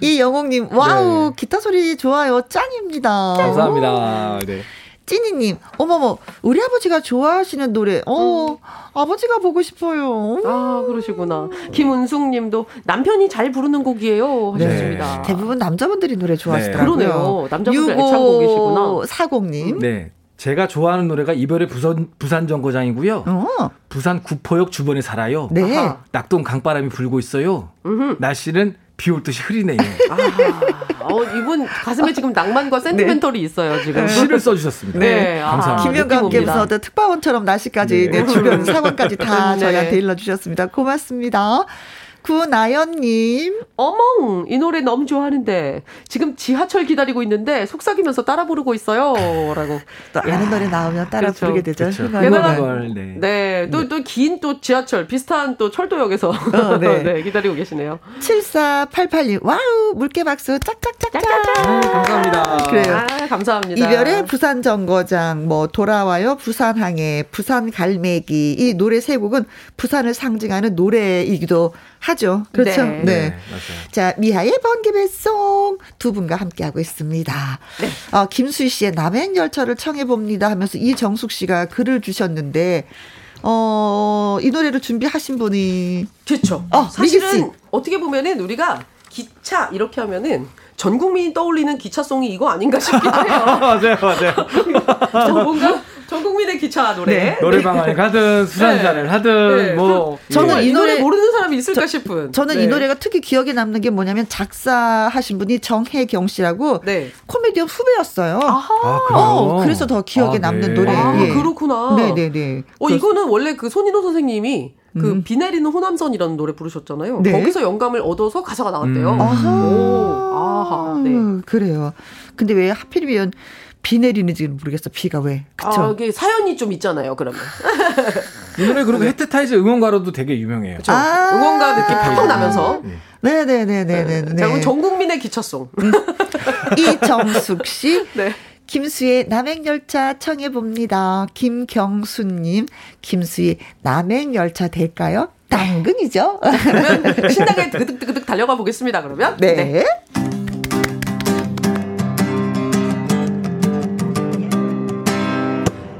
이 영웅님, 와우, 네. 기타 소리 좋아요. 짱입니다. 감사합니다. 네. 찐이님, 어머머, 우리 아버지가 좋아하시는 노래, 어, 음. 아버지가 보고 싶어요. 음. 아, 그러시구나. 김은숙님도 남편이 잘 부르는 곡이에요. 하셨습니다. 네. 대부분 남자분들이 노래 좋아하시더라고요. 네. 그러네요. 남자분들 애창곡이시구나. 육오사공님. 네. 제가 좋아하는 노래가 이별의 부산, 부산정거장이고요. 어. 부산 구포역 주변에 살아요. 네. 아하. 낙동 강바람이 불고 있어요. 음흠. 날씨는 비 올 듯이 흐리네요. 아, 어, 이분 가슴에 지금 낭만과 센티멘털이 네. 있어요. 지금 시를 써주셨습니다. 네, 감사합니다. 김연과 함께해서 특파원처럼 날씨까지 네. 네, 주변 상황까지 다 네. 저희한테 일러주셨습니다. 고맙습니다. 구나연님, 어멍 이 노래 너무 좋아하는데 지금 지하철 기다리고 있는데 속삭이면서 따라 부르고 있어요라고. 또 아는 노래 나오면 따라 그렇죠. 부르게 되죠. 그렇죠. 네, 또 또 긴 또 지하철 비슷한 또 철도역에서 어, 네. 네, 기다리고 계시네요. 칠사팔팔님, 와우 물개 박수 짝짝짝짝. 아, 감사합니다. 그래요. 아, 감사합니다. 이별의 부산 정거장, 뭐 돌아와요 부산항해, 부산 갈매기 이 노래 세 곡은 부산을 상징하는 노래이기도. 하죠. 그렇죠. 네. 네. 네 자, 미하의 번개배송 두 분과 함께하고 있습니다. 네. 어, 김수희 씨의 남행열차를 청해봅니다 하면서 이정숙 씨가 글을 주셨는데, 어, 이 노래를 준비하신 분이. 그렇죠. 어, 사실은 어떻게 보면은 우리가 기차 이렇게 하면은 전 국민이 떠올리는 기차송이 이거 아닌가 싶기도 해요. 맞아요, 맞아요. 저 뭔가. 전 국민의 기차 노래. 네. 노래방을 가든 수산시장을 네. 하든 네. 뭐 저는 이 노래 모르는 사람이 있을까 저, 싶은. 저는 네. 이 노래가 특히 기억에 남는 게 뭐냐면 작사하신 분이 정혜경 씨라고 네. 코미디언 후배였어요. 아하. 아, 그래요? 어, 그래서 더 기억에 아, 남는 네. 노래. 아, 예. 그렇구나. 네네네. 어, 그래서, 이거는 원래 그 손인호 선생님이 그 음. 비 내리는 호남선이라는 노래 부르셨잖아요. 네? 거기서 영감을 얻어서 가사가 나왔대요. 음. 아하. 오. 아하. 네. 그래요. 근데 왜 하필이면 비 내리는지는 모르겠어. 비가 왜? 그쵸? 아, 이게 사연이 좀 있잖아요. 그러면. 이 노래 그리고 헤트타이즈 응원가로도 되게 유명해요. 그렇죠. 아~ 응원가 느낌 팍팍 나면서. 네네네네네. 네. 네. 네. 자, 그럼 전국민의 기차송. 음. 이정숙 씨. 네. 김수의 남행열차 청해봅니다. 김경수님, 김수의 남행열차 될까요? 당근이죠. 그러면 신나게 드득드득 달려가 보겠습니다. 그러면. 네. 네.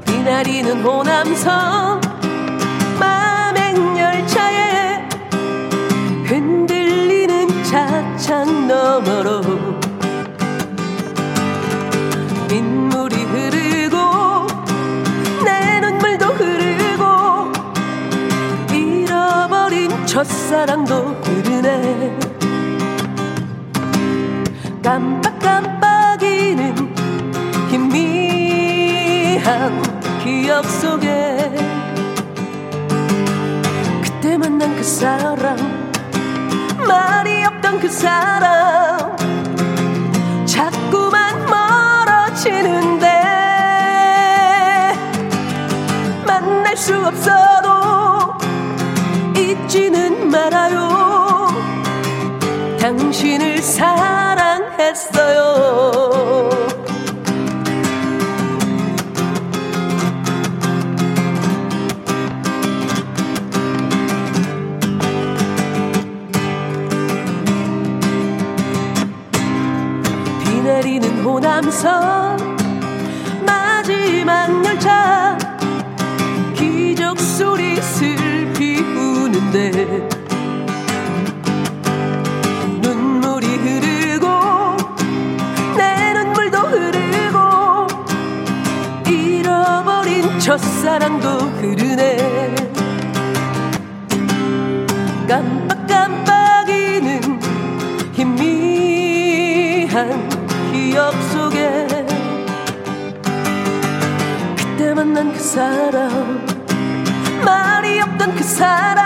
비 내리는 호남선 남행열차에 흔들리는 차창 너머로 민물이 흐르고 내 눈물도 흐르고 잃어버린 첫사랑도 흐르네. 깜빡깜빡이는 희미한 기억 속에 그때 만난 그 사람 말이 없던 그 사람 자꾸만 지는데 만날 수 없어도 잊지는 말아요. 당신을 사랑했어요. 비 내리는 호남선 마지막 열차 기적소리 슬피 우는데 눈물이 흐르고 내 눈물도 흐르고 잃어버린 첫사랑도 흐르네. 깜빡깜빡이는 희미한 기억 속에 그때 만난 그 사람 말이 없던 그 사람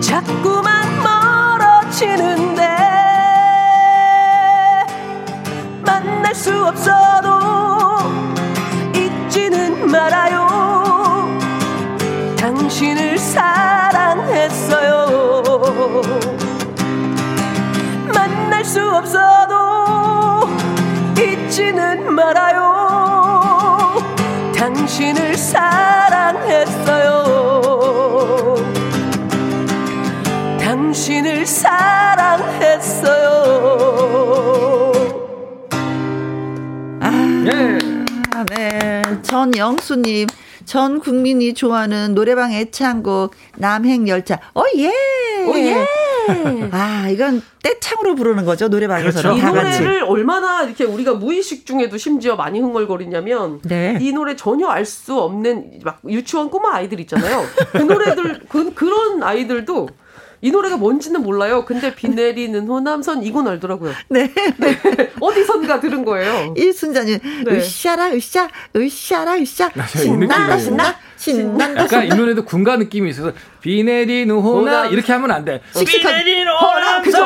자꾸만 멀어지는데 만날 수 없어도 잊지는 말아요. 당신을 사랑했어요. 만날 수 없어도 잊지는 말아요. 당신을 사랑했어요. 당신을 사랑했어요. 아, 예. 네. 전영수님, 전 국민이 좋아하는 노래방 애창곡 남행열차. 오 예. 오 예. 아, 이건 떼창으로 부르는 거죠, 노래방에서. 그렇죠. 이 노래를 같이. 얼마나 이렇게 우리가 무의식 중에도 심지어 많이 흥얼거리냐면, 네. 이 노래 전혀 알 수 없는 막 유치원 꼬마 아이들 있잖아요. 그 노래들, 그, 그런 아이들도 이 노래가 뭔지는 몰라요. 근데 비 내리는 호남선 이건 알더라고요. 네. 네. 어디선가 들은 거예요. 이순자님, 네. 으쌰라, 으쌰, 으쌰라, 으쌰. 신난다, 신나. 신난다. 약간 이 노래도 군가 느낌이 있어서, 비 내리는 호나, 이렇게 하면 안 돼. 비 내리는 호남선. 그죠?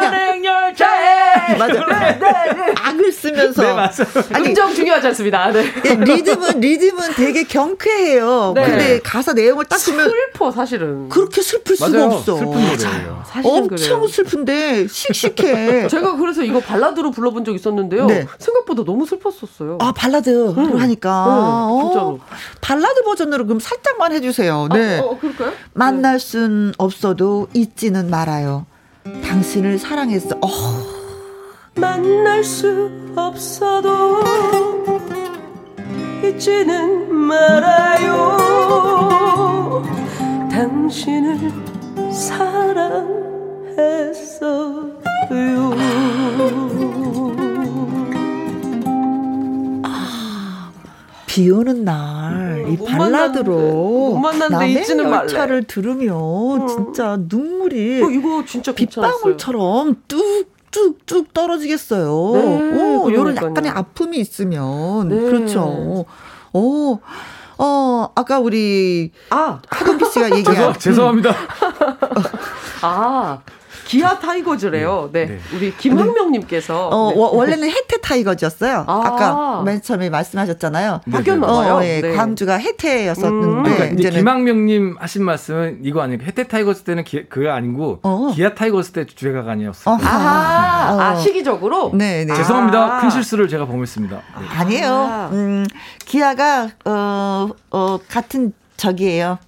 단행열차에. 맞아요. 네, 네. 악을 쓰면서. 네, 맞아요. 음정 중요하지 않습니다. 네. 네. 리듬은, 리듬은 되게 경쾌해요. 네. 근데 가사 내용을 딱 보면. 슬퍼, 사실은. 그렇게 슬플 수가 없어. 슬픈 노래예요. 엄청 그래요. 슬픈데 씩씩해. 제가 그래서 이거 발라드로 불러본 적 있었는데요. 네. 생각보다 너무 슬펐었어요. 아 발라드로 응. 하니까 응, 진짜로. 발라드 버전으로 그럼 살짝만 해주세요. 네. 아, 어, 그럴까요? 만날 순 없어도 잊지는 말아요. 당신을 사랑했어. 어. 만날 수 없어도 잊지는 말아요. 당신을 사랑했어요. 아, 비 오는 날 이 발라드로 남의 열차를 들으면 어. 진짜 눈물이 어, 이거 진짜 빗방울처럼 뚝뚝뚝 떨어지겠어요. 네, 오, 이런 약간의 아픔이 있으면 네. 그렇죠. 오. 어, 아까 우리 아 하동기 씨가 얘기한 죄송, 죄송합니다. 아. 기아 타이거즈래요. 네, 네. 우리 김학명님께서 어, 네. 원래는 해태 타이거즈였어요. 아~ 아까 맨 처음에 말씀하셨잖아요. 바뀌었나봐요. 어, 예. 네. 광주가 해태였었는데 음~ 그러니까 이제는 김학명님 하신 말씀은 이거 아니고 해태 타이거즈 때는 기, 그게 아니고 어. 기아 타이거즈 때 주제가가 아니었어요. 아, 아 시기적으로. 네, 네. 죄송합니다. 아~ 큰 실수를 제가 범했습니다. 네. 아~ 아니에요. 음, 기아가 어, 어, 같은 적이에요.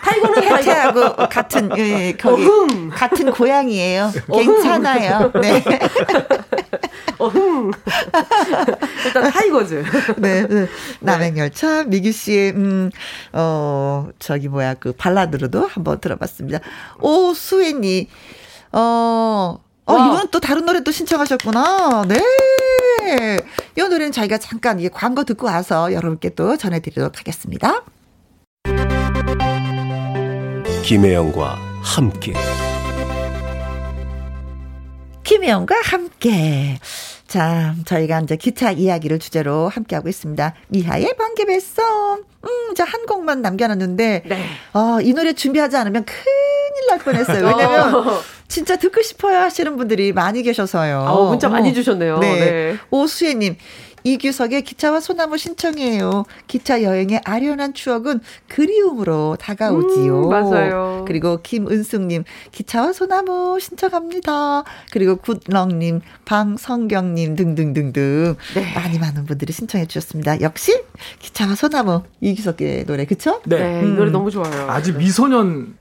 타이거는 해태하고 같은 예, 거기 어흥. 같은 고향이에요. 괜찮아요. 네. 어흥. 일단 타이거즈. 네, 네. 남행열차 미규 씨의 음, 어 저기 뭐야 그 발라드로도 한번 들어봤습니다. 오수혜님, 어, 어 이건 또 다른 노래 또 신청하셨구나. 네. 이 노래는 저희가 잠깐 이 광고 듣고 와서 여러분께 또 전해드리도록 하겠습니다. 김혜영과 함께 김혜영과 함께 자 저희가 이제 기차 이야기를 주제로 함께하고 있습니다. 미하의 번개배송 음, 저 한 곡만 남겨놨는데 네. 어, 이 노래 준비하지 않으면 큰일 날 뻔했어요. 왜냐면 어. 진짜 듣고 싶어요 하시는 분들이 많이 계셔서요. 어, 문자 많이 어. 주셨네요. 네. 네. 오수혜님 이규석의 기차와 소나무 신청이에요. 기차 여행의 아련한 추억은 그리움으로 다가오지요. 음, 맞아요. 그리고 김은숙님 기차와 소나무 신청합니다. 그리고 굿럭님 방성경님 등등등등 네. 많이 많은 분들이 신청해 주셨습니다. 역시 기차와 소나무 이규석의 노래 그쵸? 네. 네, 이 노래 너무 좋아요. 아주 미소년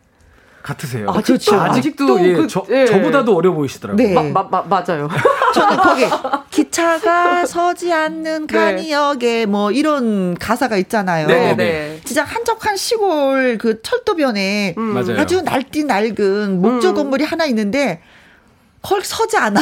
같으세요. 아, 그렇죠. 아직도, 아직도 예, 그, 저, 예. 저보다도 어려 보이시더라고요. 네. 마, 마, 마, 맞아요. 저는 거기 기차가 서지 않는 간이역에 네. 뭐 이런 가사가 있잖아요. 네, 네. 진짜 한적한 시골 그 철도변에 음. 아주 날뛰낡은 목조 건물이 음. 하나 있는데 거기 서지 않아.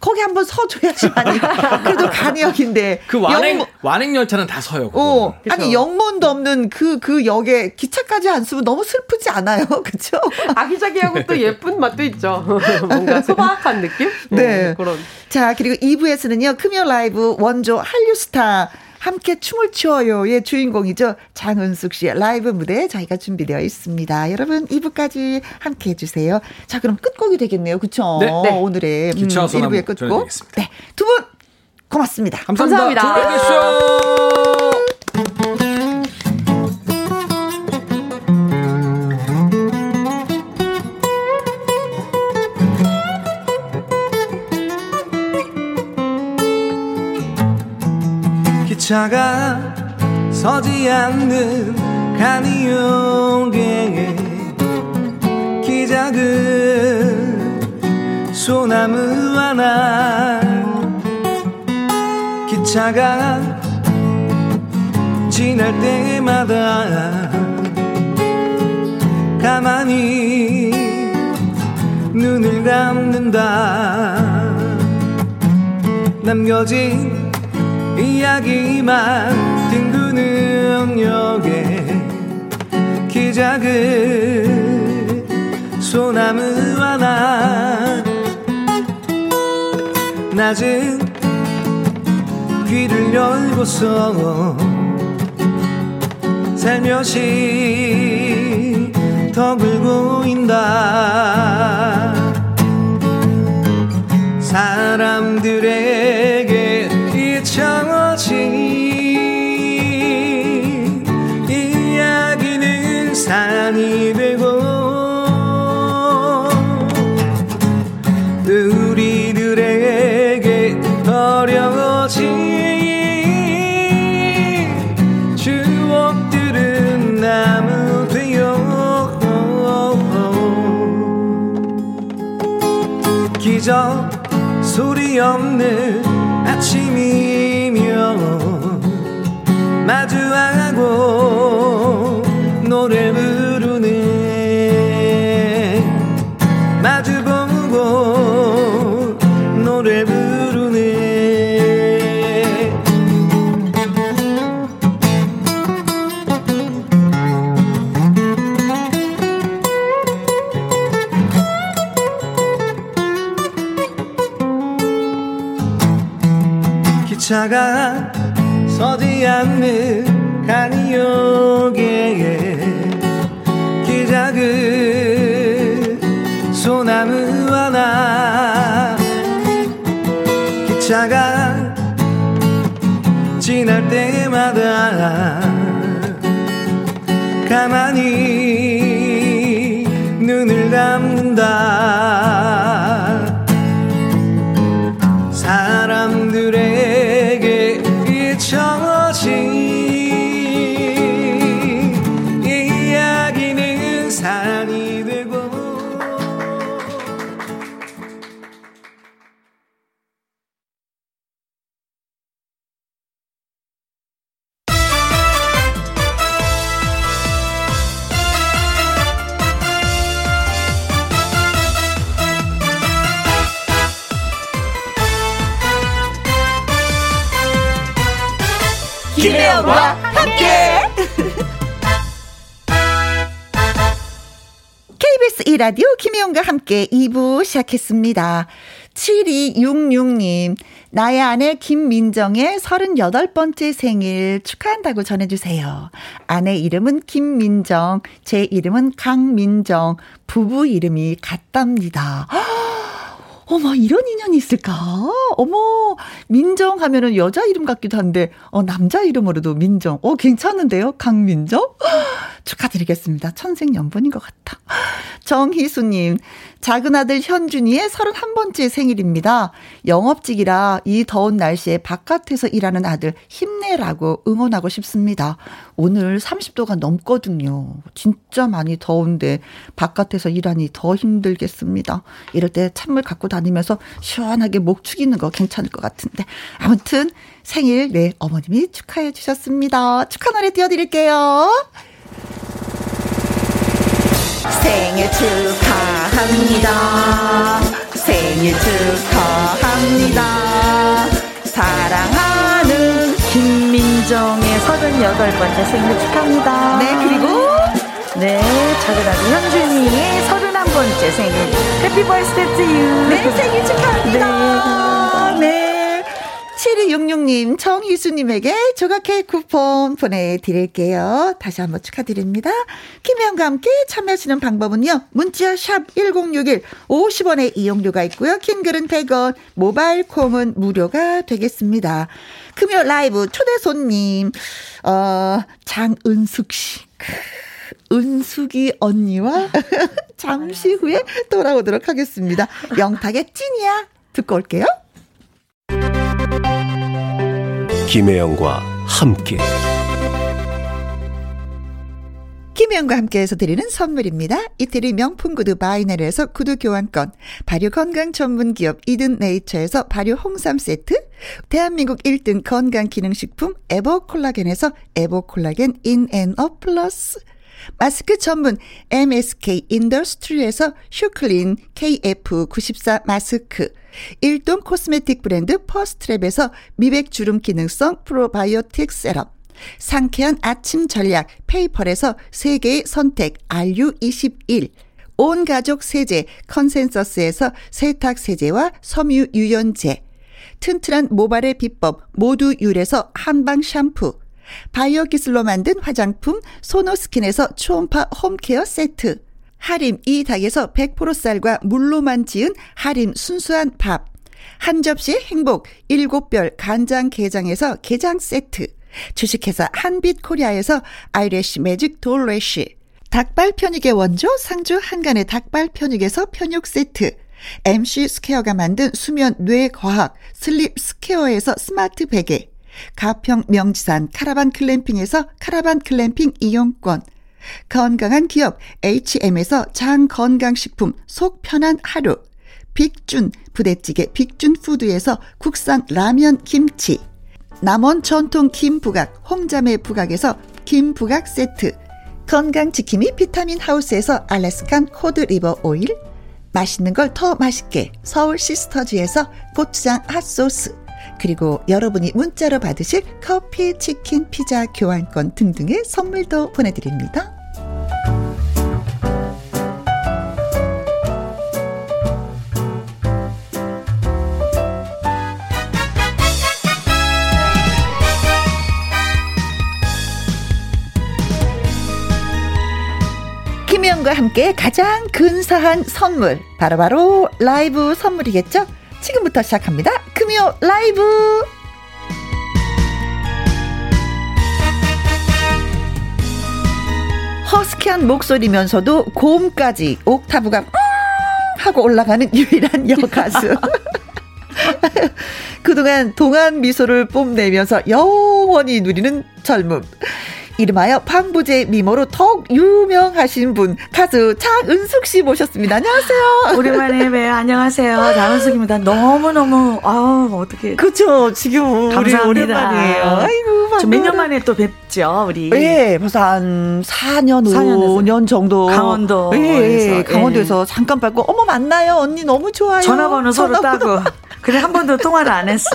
거기 한번 서줘야지만이 그래도 간이역인데. 그 완행, 영... 완행열차는 다 서요. 어, 아니, 영문도 없는 그, 그 역에 기차까지 안 쓰면 너무 슬프지 않아요? 그쵸? 아기자기하고 또 예쁜 맛도 있죠. 뭔가 소박한 느낌? 네. 음, 그런. 자, 그리고 이 부에서는요, 금요 라이브 원조 한류스타. 함께 춤을 추어요의 주인공이죠. 장은숙 씨의 라이브 무대 저희가 준비되어 있습니다. 여러분 이 부까지 함께해 주세요. 자 그럼 끝곡이 되겠네요. 그렇죠? 네, 네. 오늘의 음, 일 부의 끝곡. 네, 두 분 고맙습니다. 감사합니다. 감사합니다. 기차가 서지 않는 간이역에 기작은 소나무 하나 기차가 지날 때마다 가만히 눈을 감는다 남겨진 이야기만 뒹구는 역에 기작은 소나무 하나 낮은 귀를 열고서 살며시 덕을 보인다 사람들에게 잊혀진 이야기는 산이 되고 우리들에게 버려진 추억들은 남은 되어 기적 소리 없는 아침이며 마주하고 노래 부르네 마주보고 노래 부르네 기차가 서지 않는 한 요괴의 기작은 소나무와 나 기차가 지날 때마다 가만히 눈을 감는다. 사람들에게 잊혀진 이야기는 산이 되고. 김혜영과 함께 케이비에스 일 라디오 김혜영과 함께 이 부 시작했습니다. 칠이육육 님, 나의 아내 김민정의 서른여덟 번째 생일 축하한다고 전해주세요. 아내 이름은 김민정, 제 이름은 강민정, 부부 이름이 같답니다. 어머, 이런 인연이 있을까? 어머, 민정 하면은 여자 이름 같기도 한데, 어, 남자 이름으로도 민정. 어, 괜찮은데요? 강민정? 축하드리겠습니다. 천생연분인 것 같다. 정희수님, 작은 아들 현준이의 서른한 번째 생일입니다. 영업직이라 이 더운 날씨에 바깥에서 일하는 아들 힘내라고 응원하고 싶습니다. 오늘 삼십 도가 넘거든요. 진짜 많이 더운데 바깥에서 일하니 더 힘들겠습니다. 이럴 때 찬물 갖고 다니면서 시원하게 목 축이는 거 괜찮을 것 같은데. 아무튼 생일 내 어머님이 축하해 주셨습니다. 축하 노래 띄워드릴게요. 생일 축하합니다. 생일 축하합니다. 사랑하는 김민정의 서른여덟 번째 생일 축하합니다. 네, 그리고 네, 작은 아들 현준이의 서른한 번째 생일. 해피 버스데이 투 유. 네, 생일 축하합니다. 네, 네. 칠이육육 님, 정희수님에게 조각 케이크 쿠폰 보내드릴게요. 다시 한번 축하드립니다. 김혜영과 함께 참여하시는 방법은요. 문자 샵 일공육일, 오십 원의 이용료가 있고요. 킹글은 백 원, 모바일 콤은 무료가 되겠습니다. 금요 라이브 초대 손님 어, 장은숙 씨. 은숙이 언니와 잠시 후에 돌아오도록 하겠습니다. 영탁의 찐이야 듣고 올게요. 김혜영과 함께 김혜영과 함께해서 드리는 선물입니다. 이태리 명품 구두 바이네르에서 구두 교환권, 발효 건강 전문 기업 이든 네이처에서 발효 홍삼 세트, 대한민국 일 등 건강 기능식품 에버 콜라겐에서 에버 콜라겐 인앤어 플러스, 마스크 전문 엠에스케이 인더스트리에서 슈클린 케이에프 구십사 마스크, 일동 코스메틱 브랜드 퍼스트랩에서 미백 주름 기능성 프로바이오틱 세럼, 상쾌한 아침 전략 페이펄에서 세계의 선택 알유 이십일, 온 가족 세제 컨센서스에서 세탁 세제와 섬유 유연제, 튼튼한 모발의 비법 모두 유래에서 한방 샴푸, 바이오 기술로 만든 화장품 소노스킨에서 초음파 홈케어 세트, 하림 이 닭에서 백 퍼센트 쌀과 물로만 지은 하림 순수한 밥, 한 접시 행복 일곱 별 간장게장에서 게장 세트, 주식회사 한빛코리아에서 아이래쉬 매직 돌래쉬, 닭발 편육의 원조 상주 한간의 닭발 편육에서 편육 세트, 엠씨 스퀘어가 만든 수면 뇌과학 슬립 스퀘어에서 스마트 베개, 가평 명지산 카라반 클램핑에서 카라반 클램핑 이용권, 건강한 기업 에이치엠에서 장건강식품 속 편한 하루, 빅준 부대찌개 빅준푸드에서 국산 라면 김치, 남원 전통 김부각 홍자매 부각에서 김부각 세트, 건강지킴이 비타민 하우스에서 알래스칸 코드리버 오일, 맛있는 걸 더 맛있게 서울 시스터즈에서 고추장 핫소스, 그리고 여러분이 문자로 받으실 커피, 치킨, 피자, 교환권 등등의 선물도 보내드립니다. 여러분과 함께 가장 근사한 선물 바로바로 바로 라이브 선물이겠죠. 지금부터 시작합니다. 금요 라이브. 허스키한 목소리면서도 고음까지 옥타브가 하고 올라가는 유일한 여가수. 그동안 동안 미소를 뽐내면서 영원히 누리는 젊음, 이름하여 방부제 미모로 더욱 유명하신 분, 가수 장은숙 씨 모셨습니다. 안녕하세요. 오랜만에 뵈요. 안녕하세요. 장은숙입니다. 너무너무, 아우, 어떻게. 그쵸. 지금 우리 오랜만이에요. 아이고, 저 몇 년 만에 또 뵙죠, 우리. 예, 벌써 한 사 년, 오 년 정도. 강원도. 예, 예. 강원도에서 예. 잠깐 밟고, 어머, 만나요. 언니 너무 좋아요. 전화번호 서로 따고. 그래, 한 번도 통화를 안 했어.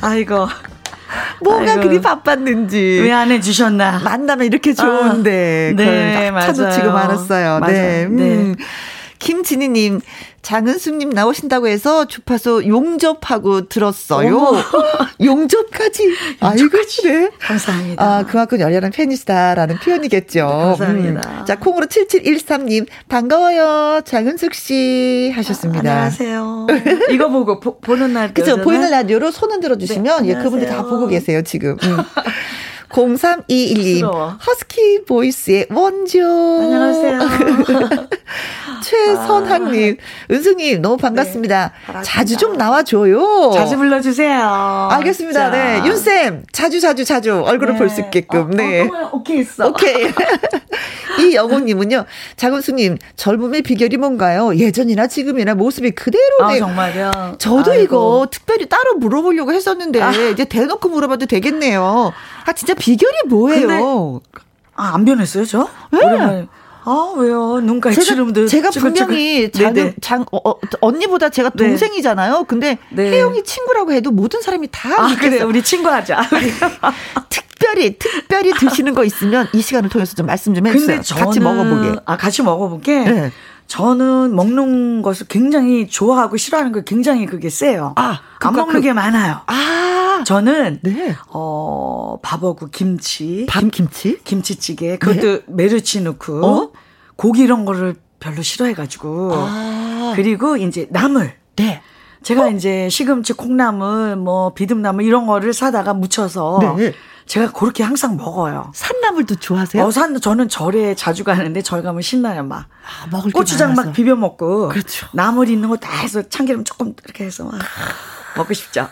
아이고. 뭐가 아이고, 그리 바빴는지. 왜 안 해주셨나. 만나면 이렇게 좋은데. 아, 네, 맞아요. 차도 지금 알았어요. 맞아요. 네. 음. 네. 김진희님, 장은숙님 나오신다고 해서 주파수 용접하고 들었어요. 용접까지. 아이고, 그래. 감사합니다. 아, 그만큼 열렬한 팬이시다라는 표현이겠죠. 감사합니다. 음. 자, 콩으로 칠칠일삼 님, 반가워요. 장은숙씨 하셨습니다. 아, 안녕하세요. 이거 보고, 보, 보는 라디오. 그죠. 보이는 라디오로 손 흔들어 주시면, 네, 예, 그분들 다 보고 계세요, 지금. 음. 공삼이일 님, 허스키 보이스의 원조. 안녕하세요. 최선학님, 아. 은숙님 너무 반갑습니다. 네, 자주 좀 나와줘요. 자주 불러주세요. 알겠습니다. 자. 네, 윤쌤 자주 자주 자주 얼굴을 네. 볼 수 있게끔. 어, 네. 어, 오케이 있어. 오케이. 이 영웅님은요, 장은숙님 젊음의 비결이 뭔가요? 예전이나 지금이나 모습이 그대로네요. 아, 정말요. 저도 아이고. 이거 특별히 따로 물어보려고 했었는데 아. 이제 대놓고 물어봐도 되겠네요. 아 진짜 비결이 뭐예요? 근데, 아, 안 변했어요, 저? 네. 오랜만에. 아, 왜요? 눈깔 주름도. 제가, 제가 분명히 장, 장, 어, 언니보다 제가 네. 동생이잖아요. 근데 네. 혜영이 친구라고 해도 모든 사람이 다. 아, 믿겠어요. 그래. 우리 친구하자. 특별히, 특별히 드시는 거 있으면 이 시간을 통해서 좀 말씀 좀 해주세요. 저는, 같이 먹어보게. 아, 같이 먹어보게? 네. 저는 먹는 것을 굉장히 좋아하고 싫어하는 걸 굉장히 그게 세요. 아, 그러니까 안 먹는 그, 게 많아요. 아, 저는 네. 어, 밥하고 김치, 밥김치, 김치찌개, 그것도 네. 메르치 넣고 어? 고기 이런 거를 별로 싫어해가지고 아. 그리고 이제 나물. 네. 제가 어? 이제 시금치, 콩나물, 뭐 비듬나물 이런 거를 사다가 무쳐서. 네. 제가 그렇게 항상 먹어요. 산나물도 좋아하세요? 어, 산, 저는 절에 자주 가는데 절 가면 신나요, 막. 아, 먹을 게 고추장 많아서. 막 비벼 먹고. 그렇죠. 나물 있는 거 다 해서 참기름 조금 이렇게 해서 막 먹고 싶죠.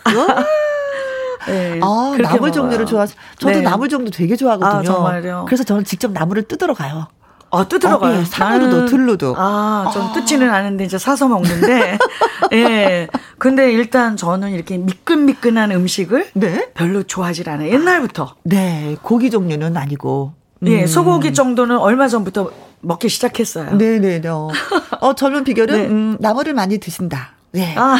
네, 아, 나물 먹어요. 종류를 좋아해서. 저도 네. 나물 종류 되게 좋아하거든요. 아, 정말요. 그래서 저는 직접 나물을 뜯으러 가요. 아, 뜯으러 가요. 아, 예, 산으로도 들로도. 아, 전 아. 뜯지는 않은데 이제 사서 먹는데. 예. 근데 일단 저는 이렇게 미끈미끈한 음식을 네? 별로 좋아하질 않아요. 옛날부터. 네. 고기 종류는 아니고. 음. 예, 소고기 정도는 얼마 전부터 먹기 시작했어요. 네네. 네. 어, 어 젊은 비결은 네. 음, 나물을 많이 드신다. 네. 아.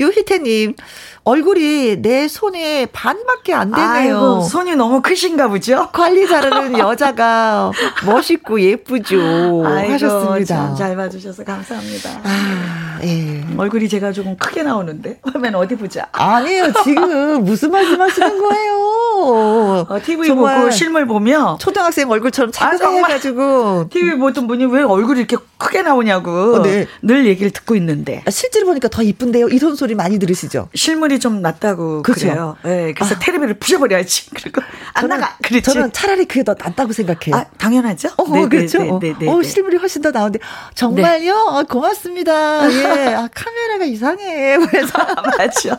요희태님, 얼굴이 내 손에 반밖에 안 되네요. 아이고, 손이 너무 크신가 보죠? 관리 잘하는 여자가 멋있고 예쁘죠. 아이고, 하셨습니다. 잘 봐주셔서 감사합니다. 아, 예. 얼굴이 제가 조금 크게 나오는데? 화면 어디 보자. 아니에요. 지금 무슨 말씀 하시는 거예요? 어, 티비 보고 실물 보면 초등학생 얼굴처럼 자세해가지고. 아, 티비 보던 분이 왜 얼굴이 이렇게 크게 나오냐고 어, 네. 늘 얘기를 듣고 있는데. 아, 실제로 보니까 더 이쁜데요. 이 손 소리 많이 들으시죠? 실물이 좀 낫다고 그렇죠? 그래요. 네, 그래서 아. 테레비를 부셔버려야지. 그리고 안 저는, 나가. 그렇지. 저는 차라리 그게 더 낫다고 생각해요. 아, 당연하죠. 어, 네, 그렇죠. 네, 네, 네, 네, 어, 실물이 훨씬 더 나은데 정말요. 네. 아, 고맙습니다. 예, 아, 카메라가 이상해. 그래서 맞죠.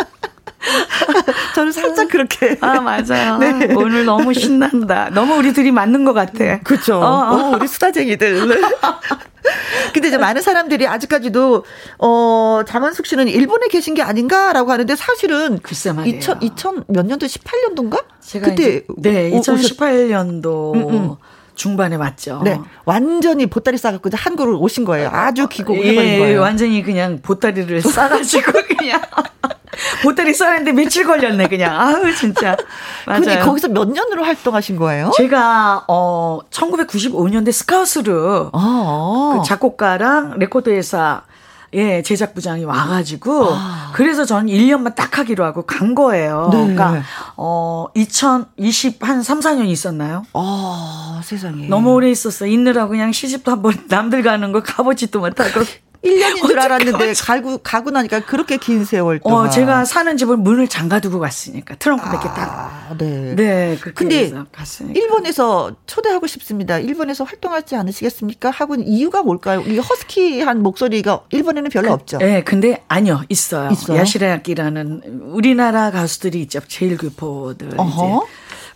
저는 살짝 그렇게. 아, 맞아요. 네. 오늘 너무 신난다. 너무 우리 둘이 맞는 것 같아. 그렇죠. 어, 어. 어, 우리 수다쟁이들. 근데 이제 많은 사람들이 아직까지도 어, 장은숙 씨는 일본에 계신 게 아닌가라고 하는데 사실은 글쎄 말이에요. 이천 몇 년도 십팔 년도인가? 제가 그때 이제, 네, 오, 이천십팔 년도 음, 음. 중반에 맞죠. 네, 완전히 보따리 싸갖고 한국으로 오신 거예요. 아주 귀국을 해버린 예, 거예요. 완전히 그냥 보따리를 싸가지고 그냥. 보따리 써놨는데 며칠 걸렸네 그냥. 아우 진짜. 맞아요. 근데 거기서 몇 년으로 활동하신 거예요? 제가 어 천구백구십오 년대 스카우트로 어, 어. 그 작곡가랑 레코드 회사 예, 제작부장이 와가지고, 아. 그래서 전 일 년만 딱 하기로 하고 간 거예요. 네. 그러니까, 어, 이천이십, 한 삼, 사 년 있었나요? 아, 세상에. 너무 오래 있었어. 있느라고 그냥 시집도 한번 남들 가는 거 가보지도 못하고. 일 년인 줄 알았는데, 가고, 가고 나니까 그렇게 긴 세월 동안. 어, 제가 사는 집을 문을 잠가두고 갔으니까. 트렁크 몇 개 딱. 아, 네. 네. 근데, 갔으니까. 일본에서 초대하고 싶습니다. 일본에서 활동하지 않으시겠습니까? 하고 이유가 뭘까요? 이 허스키한 목소리가 일본에는 별로 그, 없죠. 네, 근데 아니요. 있어요. 있어요? 야시라야키라는 우리나라 가수들이 있죠. 제일교포들. 이제.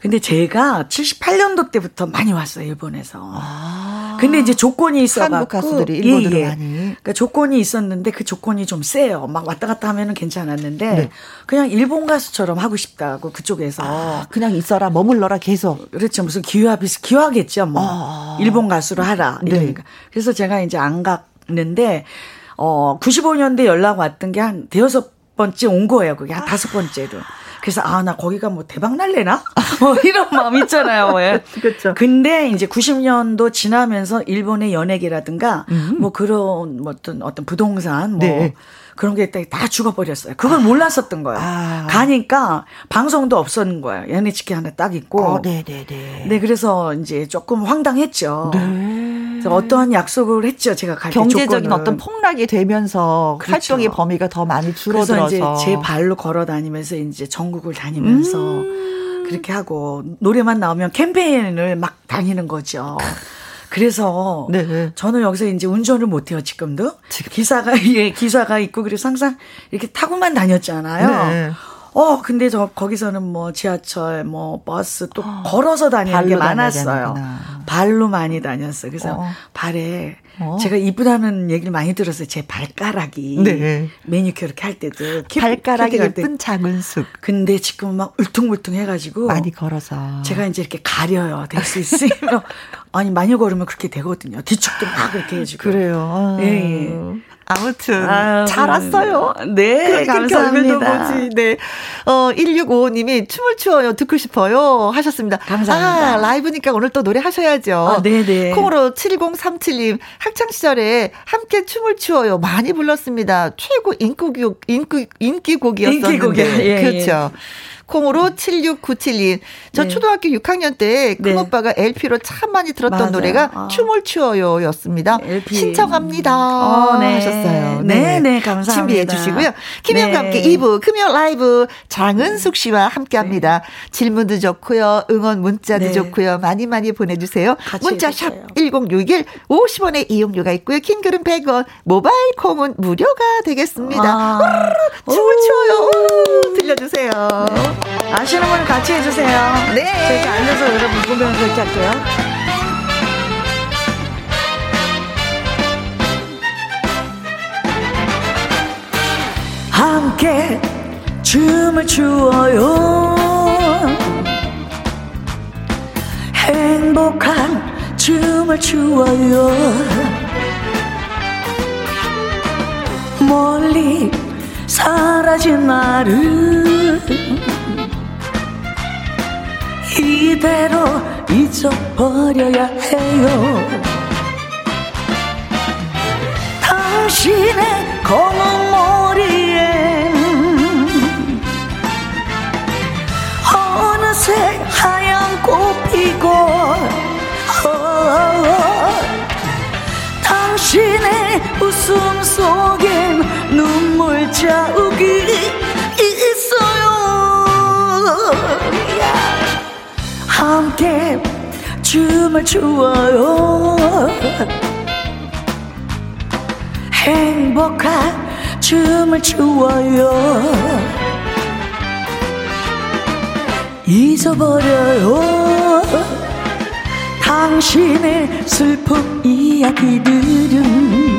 근데 제가 칠십팔 년도 때부터 많이 왔어요, 일본에서. 아. 근데 이제 조건이 있어갖고 한국 가수들이 일본으로 예, 예. 많이. 그러니까 조건이 있었는데 그 조건이 좀 세요. 막 왔다 갔다 하면은 괜찮았는데 네. 그냥 일본 가수처럼 하고 싶다고 그쪽에서. 아, 그냥 있어라, 머물러라 계속. 그렇죠. 무슨 기화 비슷 기화겠죠, 뭐. 아. 일본 가수로 하라. 이러니까. 네. 그래서 제가 이제 안 갔는데 어 구십오 년대 연락 왔던 게 한 대여섯 번째 온 거예요. 그게 한 다섯 번째로. 그래서 아, 나 거기가 뭐 대박 날래나? 뭐 이런 마음 있잖아요. 왜? 그렇죠. 근데 이제 구십 년도 지나면서 일본의 연예계라든가 음. 뭐 그런 어떤 어떤 부동산 뭐 네. 그런 게 다 죽어버렸어요. 그걸 몰랐었던 거예요. 아. 가니까 방송도 없었는 거예요. 엔에이치케이 하나 딱 있고. 어, 네네네. 네, 그래서 이제 조금 황당했죠. 네. 그래서 어떠한 약속을 했죠. 제가 갈 때 경제적인 조건은. 어떤 폭락이 되면서 그렇죠. 활동의 범위가 더 많이 줄어들어서. 그래서 이제 제 발로 걸어다니면서 이제 전국을 다니면서 음. 그렇게 하고 노래만 나오면 캠페인을 막 다니는 거죠. 그래서 네네. 저는 여기서 이제 운전을 못해요. 지금도 지금. 기사가 예, 기사가 있고 그래서 항상 이렇게 타고만 다녔잖아요. 네. 어 근데 저 거기서는 뭐 지하철 뭐 버스 또 어, 걸어서 다니는 게 많았어요. 발로 많이 다녔어요. 그래서 어. 발에 어. 제가 이쁘다는 얘기를 많이 들었어요. 제 발가락이 네. 매니큐어 이렇게 할 때도 발가락이 예쁜 장은숙. 근데 지금 막 울퉁불퉁 해가지고 많이 걸어서 제가 이제 이렇게 가려요. 될 수 있으면 아니 많이 걸으면 그렇게 되거든요. 뒤축도 막 이렇게 해주고 그래요. 예. 예. 아무튼 아유, 잘 왔어요. 네, 감사합니다. 네. 어, 일육오오 님이 춤을 추어요. 듣고 싶어요. 하셨습니다. 감사합니다. 아, 라이브니까 오늘 또 노래 하셔야죠. 아, 네네. 콩으로 칠공삼칠 님 학창시절에 함께 춤을 추어요. 많이 불렀습니다. 최고 인기곡, 인기, 인기곡이었었는데. 인기곡이에요. 예, 그렇죠. 예. 콩으로 칠육구칠 님. 저 네. 초등학교 육 학년 때 큰오빠가 네. 엘피로 참 많이 들었던 맞아요. 노래가 아. 춤을 추어요 였습니다. 엘피. 신청합니다. 어, 네. 하셨어요. 네네. 네, 네, 감사합니다. 준비해 주시고요. 김현과 네. 함께 이 부 금요 라이브 장은숙 씨와 함께합니다. 네. 질문도 좋고요. 응원 문자도 네. 좋고요. 많이 많이 보내주세요. 문자샵 일공육일 오십 원의 이용료가 있고요. 킹글은 백 원 모바일 콩은 무료가 되겠습니다. 아. 오, 춤을 추어요. 오, 들려주세요. 네. 아시는 분은 같이 해주세요. 네. 저희가 알려서 여러분 보면서 이렇게 할게요. 함께 춤을 추어요. 행복한 춤을 추어요. 멀리 사라진 나를 이대로 잊어버려야 해요. 당신의 검은 머리엔 어느새 하얀 꽃피고 당신의 웃음 속엔 눈물 자욱이 있어요. 함께 춤을 추어요. 행복한 춤을 추어요. 잊어버려요 당신의 슬픈 이야기들은.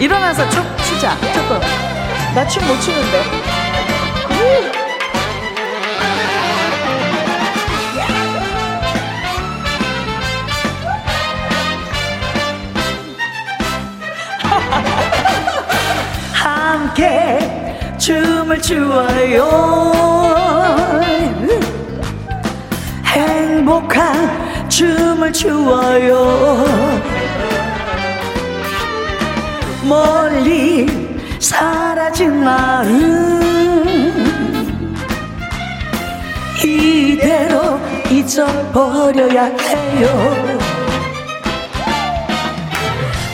일어나서 쭉 추자. 조금 나 춤 못 추는데. 함께 춤을 추어요. 행복한 춤을 추어요. 멀리 사라진 마음 이대로 잊어버려야 해요.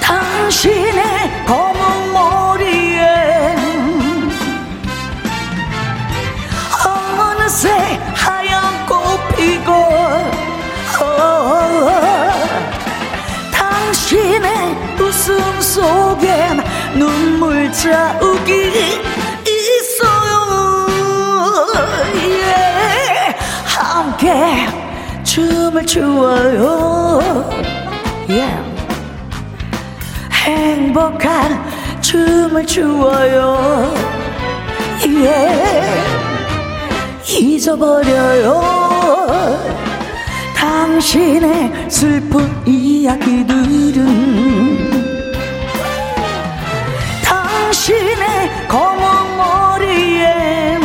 당신의 검은 머리에 어느새 하얀 꽃 피고 당신의 웃음 속엔 눈물 자욱이 있어요. 예. 함께 춤을 추어요. 예. 행복한 춤을 추어요. 예. 잊어버려요 당신의 슬픈 이야기들은. 당신의 검은 머리에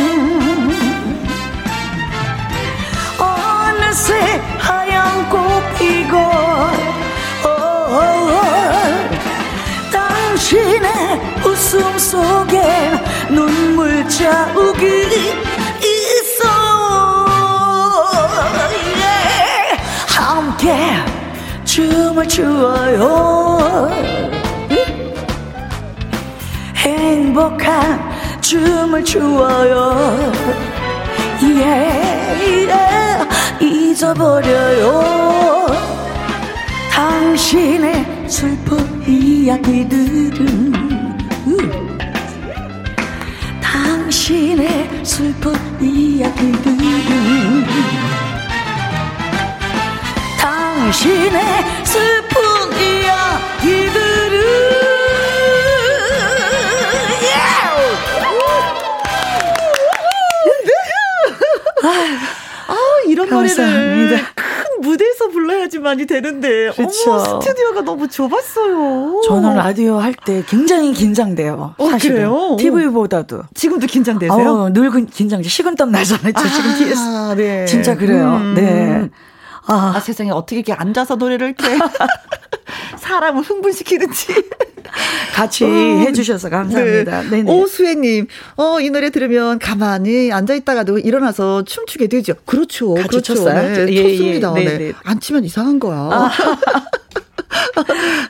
어느새 하얀 꽃 피고 당신의 웃음 속에 눈물 자욱이 있어. 예. 함께 춤을 추어요. 행복한 춤을 추어요. 예. 예. 잊어버려요 당신의 슬픈 이야기들은. 음. 당신의 슬픈 이야기들은. 당신의 슬픈 이야기들은. 아, 이런 노래를 무대에서 불러야지만이 되는데. 그렇죠. 어머, 스튜디오가 너무 좁았어요. 저는 라디오 할 때 굉장히 긴장돼요. 어, 그래요? 티비보다도. 지금도 긴장되세요? 어, 늘 긴장돼. 식은땀 나잖아요. 아, 지금 뒤에서. 네. 진짜 그래요. 음. 네. 아. 아, 세상에 어떻게 이렇게 앉아서 노래를 이렇게 사람을 흥분시키는지. 같이 어, 해주셔서 감사합니다. 네. 오수혜님, 어, 이 노래 들으면 가만히 앉아있다가도 일어나서 춤추게 되죠. 그렇죠. 같이 췄어요. 네. 예, 췄습니다. 예, 네. 네. 안 치면 이상한 거야. 아.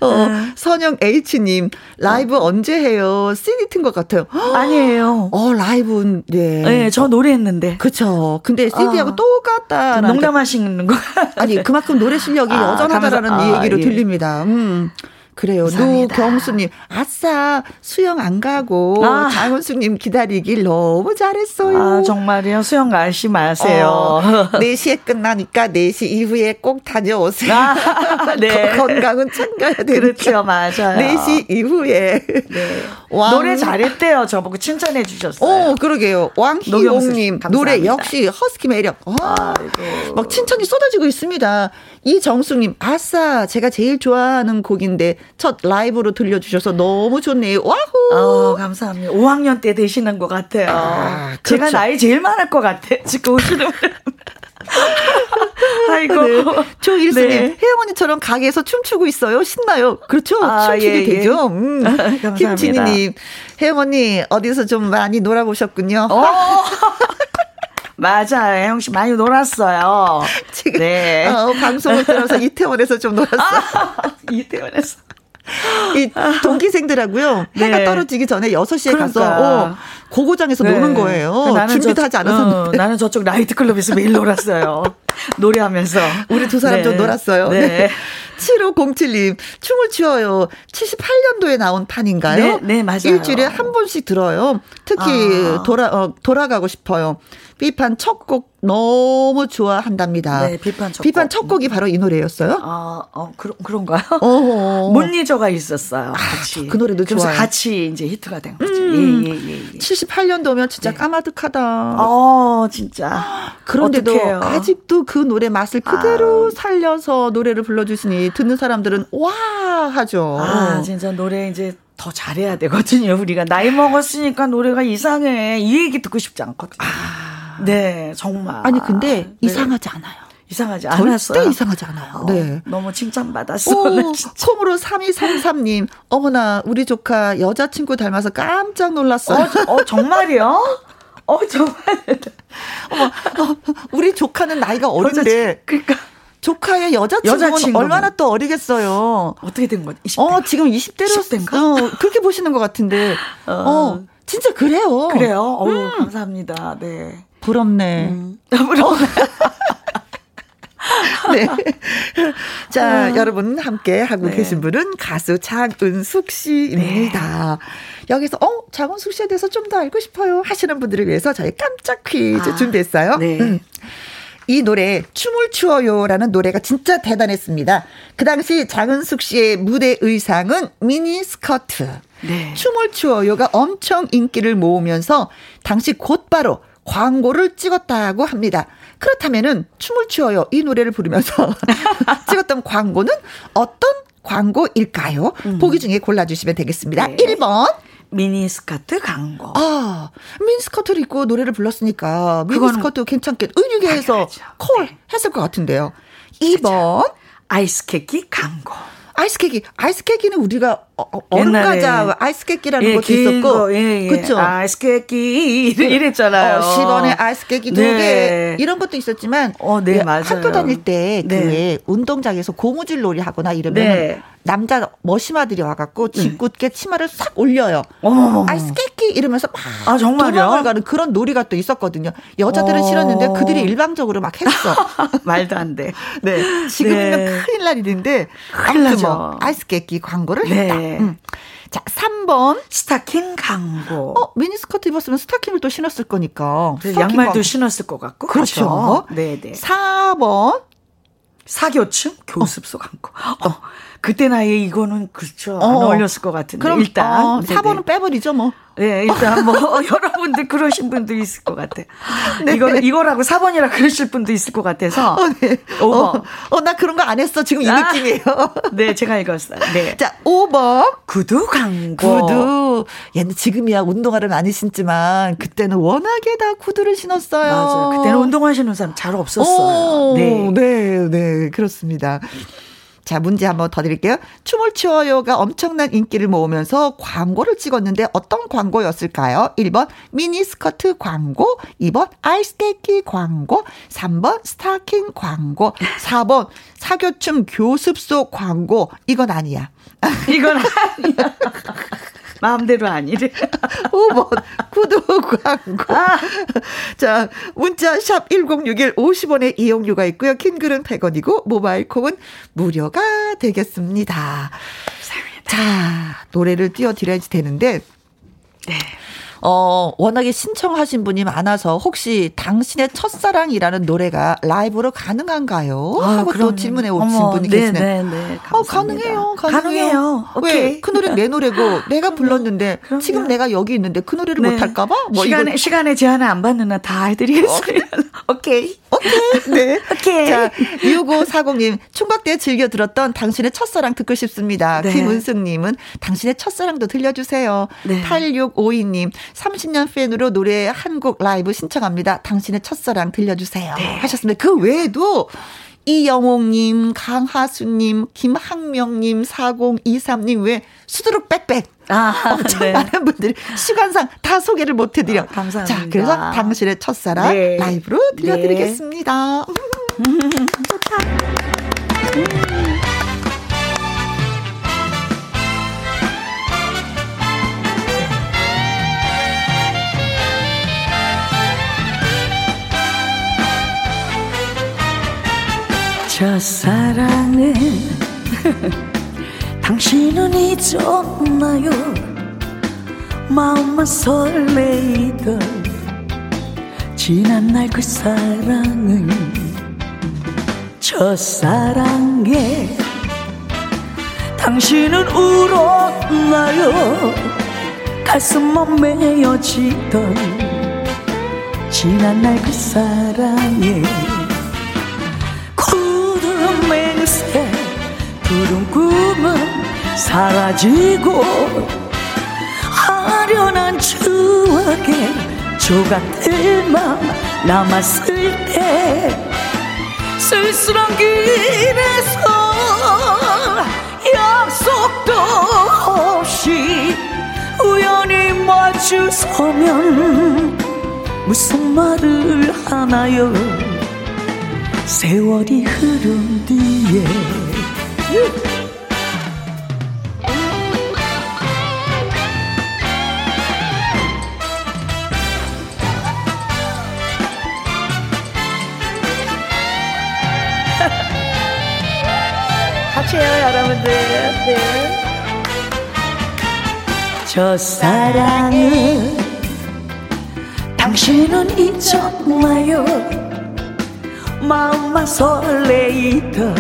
어, 네. 선영 H님, 라이브 어. 언제 해요? 씨디 튼 것 같아요. 아니에요. 어, 라이브는, 네. 네, 저 노래했는데. 그쵸. 근데 씨디하고 아. 똑같다. 농담하시는 거. 아니, 그만큼 노래 실력이 아, 여전하다라는 아, 얘기로 예. 들립니다. 음. 그래요. 노경수님, 아싸, 수영 안 가고, 아. 장은숙님 기다리길 너무 잘했어요. 아, 정말요? 수영 가시 마세요. 어, 네 시에 끝나니까 네 시 이후에 꼭 다녀오세요. 아, 네. 건강은 챙겨야 되니까. 그렇죠, 맞아요. 네 시 이후에. 네. 왕... 노래 잘했대요. 저보고 칭찬해 주셨어요. 오, 그러게요. 왕희옥님, 노래 역시 허스키 매력. 아, 막 칭찬이 쏟아지고 있습니다. 이정숙님, 아싸, 제가 제일 좋아하는 곡인데 첫 라이브로 들려주셔서 너무 좋네요. 와우. 어, 감사합니다. 오 학년 때 되시는 것 같아요. 아, 제가 그렇죠. 나이 제일 많을 것 같아. 지금 오시는 분. 아이고. 네. 조일수님, 네. 혜영 언니처럼 가게에서 춤추고 있어요. 신나요. 그렇죠. 아, 춤추게 예, 되죠. 예. 음. 감사합니다. 김진희님, 혜영 언니 어디서 좀 많이 놀아보셨군요. 어. 맞아요. 혜영 씨 많이 놀았어요. 지금 네. 어, 방송을 들어서 이태원에서 좀 놀았어요. 아, 이태원에서. 이 동기생들하고요. 해가 네. 떨어지기 전에 여섯 시에 그러니까. 가서 어, 고고장에서 네. 노는 거예요. 나는 준비도 저, 하지 않았었는데. 어, 나는 저쪽 나이트클럽에서 매일 놀았어요. 노래하면서. 우리 두 사람 네. 좀 놀았어요. 네. 네. 칠오공칠 님, 춤을 추어요. 칠십팔 년도에 나온 판인가요? 네, 네, 맞아요. 일주일에 한 번씩 들어요. 특히 아. 돌아, 어, 돌아가고 싶어요. 비판 첫 곡 너무 좋아한답니다. 네, 비판 첫 곡. 비판 첫 곡이 바로 이 노래였어요? 아, 어, 그런, 그런가요? 어. 못 잊어가 있었어요. 같이. 아, 그 노래도 좋아요. 그래서 같이 이제 히트가 된 거죠. 음, 예, 예, 예. 칠십팔 년도면 진짜 네. 까마득하다. 어, 진짜. 그런데도 어떡해요? 아직도 그 노래 맛을 그대로 아. 살려서 노래를 불러주시니 듣는 사람들은 와! 하죠. 아, 진짜 노래 이제. 더 잘해야 되거든요. 우리가 나이 먹었으니까 노래가 이상해. 이 얘기 듣고 싶지 않거든요. 아, 네, 정말. 아니 근데 네. 이상하지 않아요. 이상하지 않았어요. 절대 이상하지 않아요. 네. 너무 칭찬받았어요. 콩으로 삼이삼삼 님. 어머나 우리 조카 여자친구 닮아서 깜짝 놀랐어요. 어, 저, 어 정말이요? 어 정말. 어머, 어, 우리 조카는 나이가 어린데. 그러니까. 조카의 여자친구는 얼마나 또 어리겠어요. 어떻게 된 거지? 이십 대. 어, 지금 이십 대로. 이십 대인가? 어, 그렇게 보시는 것 같은데. 어. 어, 진짜 그래요. 그래요? 어우, 음. 감사합니다. 네. 부럽네. 음. 부럽네. 네. 자, 아. 여러분 함께 하고 네. 계신 분은 가수 장은숙 씨입니다. 네. 여기서 어 장은숙 씨에 대해서 좀 더 알고 싶어요 하시는 분들을 위해서 저희 깜짝 퀴즈 아. 준비했어요. 네. 음. 이 노래 춤을 추어요라는 노래가 진짜 대단했습니다. 그 당시 장은숙 씨의 무대 의상은 미니스커트. 네. 춤을 추어요가 엄청 인기를 모으면서 당시 곧바로 광고를 찍었다고 합니다. 그렇다면은 춤을 추어요 이 노래를 부르면서 찍었던 광고는 어떤 광고일까요? 음. 보기 중에 골라주시면 되겠습니다. 네. 일 번 미니스커트 광고. 아, 미니스커트를 입고 노래를 불렀으니까 미니스커트 괜찮겠 의류계에서 콜 네. 했을 것 같은데요. 이 번 아이스케키 광고. 아이스케키. 아이스케키는 우리가 얼음과자 아이스케키라는 예, 것도 있었고. 예, 예. 그렇죠. 아이스케키 이랬잖아요. 어, 십 원에 아이스케키 두 개 네. 이런 것도 있었지만 어, 네, 맞아요. 학교 다닐 때 네. 그 운동장에서 고무줄 놀이 하거나 이러면 네. 남자 머시마들이 와갖고 짓궂게 네. 치마를 싹 올려요. 어. 아이스케키 이러면서 막 아, 도망을 가는 그런 놀이가 또 있었거든요. 여자들은 어. 싫었는데 그들이 일방적으로 막 했어. 말도 안 돼. 네. 지금이면 네. 큰일 날 일인데 큰일 나죠. 뭐 아이스케키 광고를 네. 했다. 음. 자, 삼 번 스타킹 광고. 어, 미니스커트 입었으면 스타킹을 또 신었을 거니까. 네, 양말도 광고. 신었을 것 같고. 그렇죠. 그렇죠. 네, 네. 사 번 사교층 교습소 어. 광고. 어. 그때 나이에 이거는 그렇죠. 안 어. 어울렸을 것 같은데. 그럼 일단 어, 사 번은 빼버리죠, 뭐. 네, 일단 뭐 여러분들 그러신 분도 있을 것 같아. 네. 이거 이거라고 사 번이라 그러실 분도 있을 것 같아서. 어, 네. 오 번. 어, 나 그런 거 안 했어. 지금 이 아, 느낌이에요. 네, 제가 읽었어요. 네. 자, 오 번 구두 광고. 구두. 얘는 지금이야 운동화를 많이 신지만 그때는 워낙에 다 구두를 신었어요. 맞아요. 그때는 운동화 신는 사람 잘 없었어요. 오, 네, 네, 네, 그렇습니다. 자, 문제 한번 더 드릴게요. 춤을 추어요가 엄청난 인기를 모으면서 광고를 찍었는데 어떤 광고였을까요? 일 번 미니스커트 광고, 이 번 아이스케키 광고, 삼 번 스타킹 광고, 사 번 사교춤 교습소 광고. 이건 아니야. 이건 아니야. 마음대로 아니래. 오 번 구두 광고. 아. 자, 문자 샵 일공육일 오십 원의 이용료가 있고요. 킹글은 백 원이고 모바일 콩은 무료가 되겠습니다. 감사합니다. 자, 노래를 띄워드려야지 되는데 네. 어, 워낙에 신청하신 분이 많아서 혹시 당신의 첫사랑이라는 노래가 라이브로 가능한가요? 아, 하고 그럼요. 또 질문해 오신 어머, 분이 계시네. 네, 네, 어, 가능해요. 가능해요. 가능해요. 왜? 그 노래 내 노래고 내가 불렀는데 그럼요. 지금 내가 여기 있는데 그 노래를 네. 못할까 봐? 뭐 시간에, 이건. 시간에 제한을 안 받는다. 다 해드리겠습니다. 어. 오케이. 오케이. 네. 오케이. 자, 육오사공 님. 총각대 즐겨 들었던 당신의 첫사랑 듣고 싶습니다. 네. 김은숙님은 당신의 첫사랑도 들려주세요. 네. 팔육오이 님. 삼십 년 팬으로 노래 한 곡 라이브 신청합니다. 당신의 첫사랑 들려주세요. 네. 하셨습니다. 그 외에도 이영옥님, 강하수님, 김학명님, 사공이삼 님 외 수두룩 빽빽 아, 엄청 네. 많은 분들이 시간상 다 소개를 못 해드려. 아, 감사합니다. 자, 그래서 당신의 첫사랑 네. 라이브로 들려드리겠습니다. 네. 좋다. 음. 첫사랑에 당신은 잊었나요? 마음만 설레이던 지난날 그 사랑은 첫사랑에 당신은 울었나요? 가슴만 메어지던 지난날 그 사랑에 푸른 꿈은 사라지고 아련한 추억에 조각들만 남았을 때 쓸쓸한 길에서 약속도 없이 우연히 마주서면 무슨 말을 하나요? 세월이 흐른 뒤에 같이 해요 여러분들. 네. 저 사랑은 당신은 잊었나요? 마음만 설레이던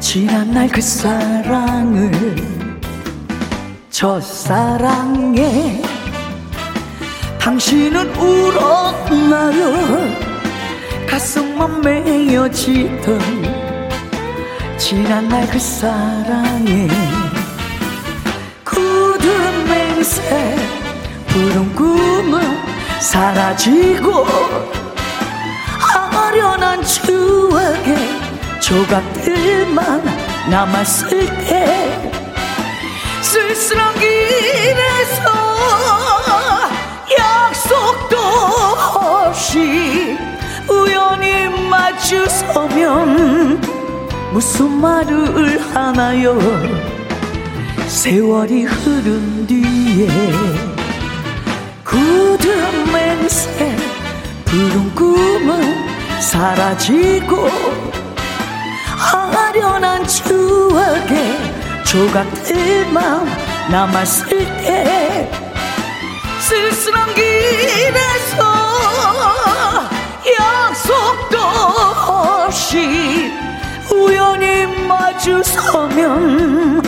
지난날 그 사랑을, 저 사랑에 당신은 울었나요? 가슴만 메어지던 지난날 그 사랑에 굳은 맹세 푸른 꿈은 사라지고 아련한 추억에 조각들만 남았을 때 쓸쓸한 길에서 약속도 없이 우연히 마주서면 무슨 말을 하나요? 세월이 흐른 뒤에 굳은 맹세 푸른 꿈은 사라지고 아련한 추억에 조각들만 남았을 때 쓸쓸한 길에서 약속도 없이 우연히 마주서면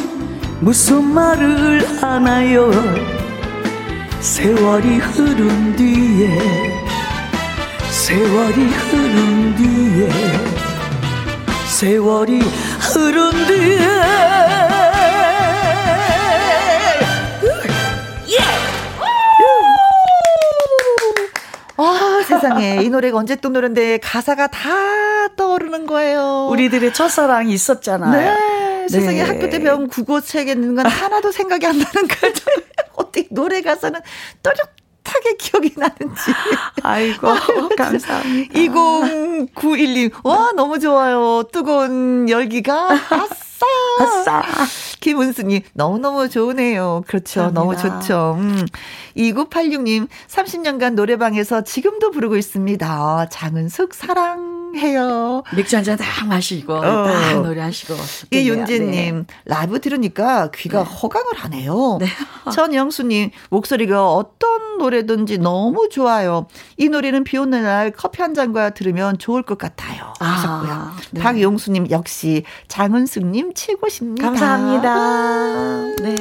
무슨 말을 하나요? 세월이 흐른 뒤에, 세월이 흐른 뒤에, 세월이 흐른 뒤에. 와, 세상에 이 노래가 언제 또 노래인데 가사가 다 떠오르는 거예요. 우리들의 첫사랑이 있었잖아요. 네, 세상에. 네. 학교 때 배운 국어책에 있는 건 하나도 생각이 안 나는 걸 어떻게 노래 가사는 또렷 하게 기억이 나는지. 아이고, 감사합니다. 이공구일님, 와, 너무 좋아요. 뜨거운 열기가. 아싸! 아싸! 김은수님, 너무너무 좋으네요. 그렇죠. 감사합니다. 너무 좋죠. 음. 이구팔육님, 삼십 년간 노래방에서 지금도 부르고 있습니다. 장은숙, 사랑해요. 맥주 한잔 딱 마시고, 어. 딱 노래하시고. 이윤재님, 네. 라이브 들으니까 귀가 네. 허강을 하네요. 네. 전영수님, 목소리가 어떤 노래든지 너무 좋아요. 이 노래는 비 오는 날 커피 한 잔과 들으면 좋을 것 같아요. 하셨고요. 아, 네. 박용수님, 역시 장은숙님 최고십니다. 감사합니다. 아, 네.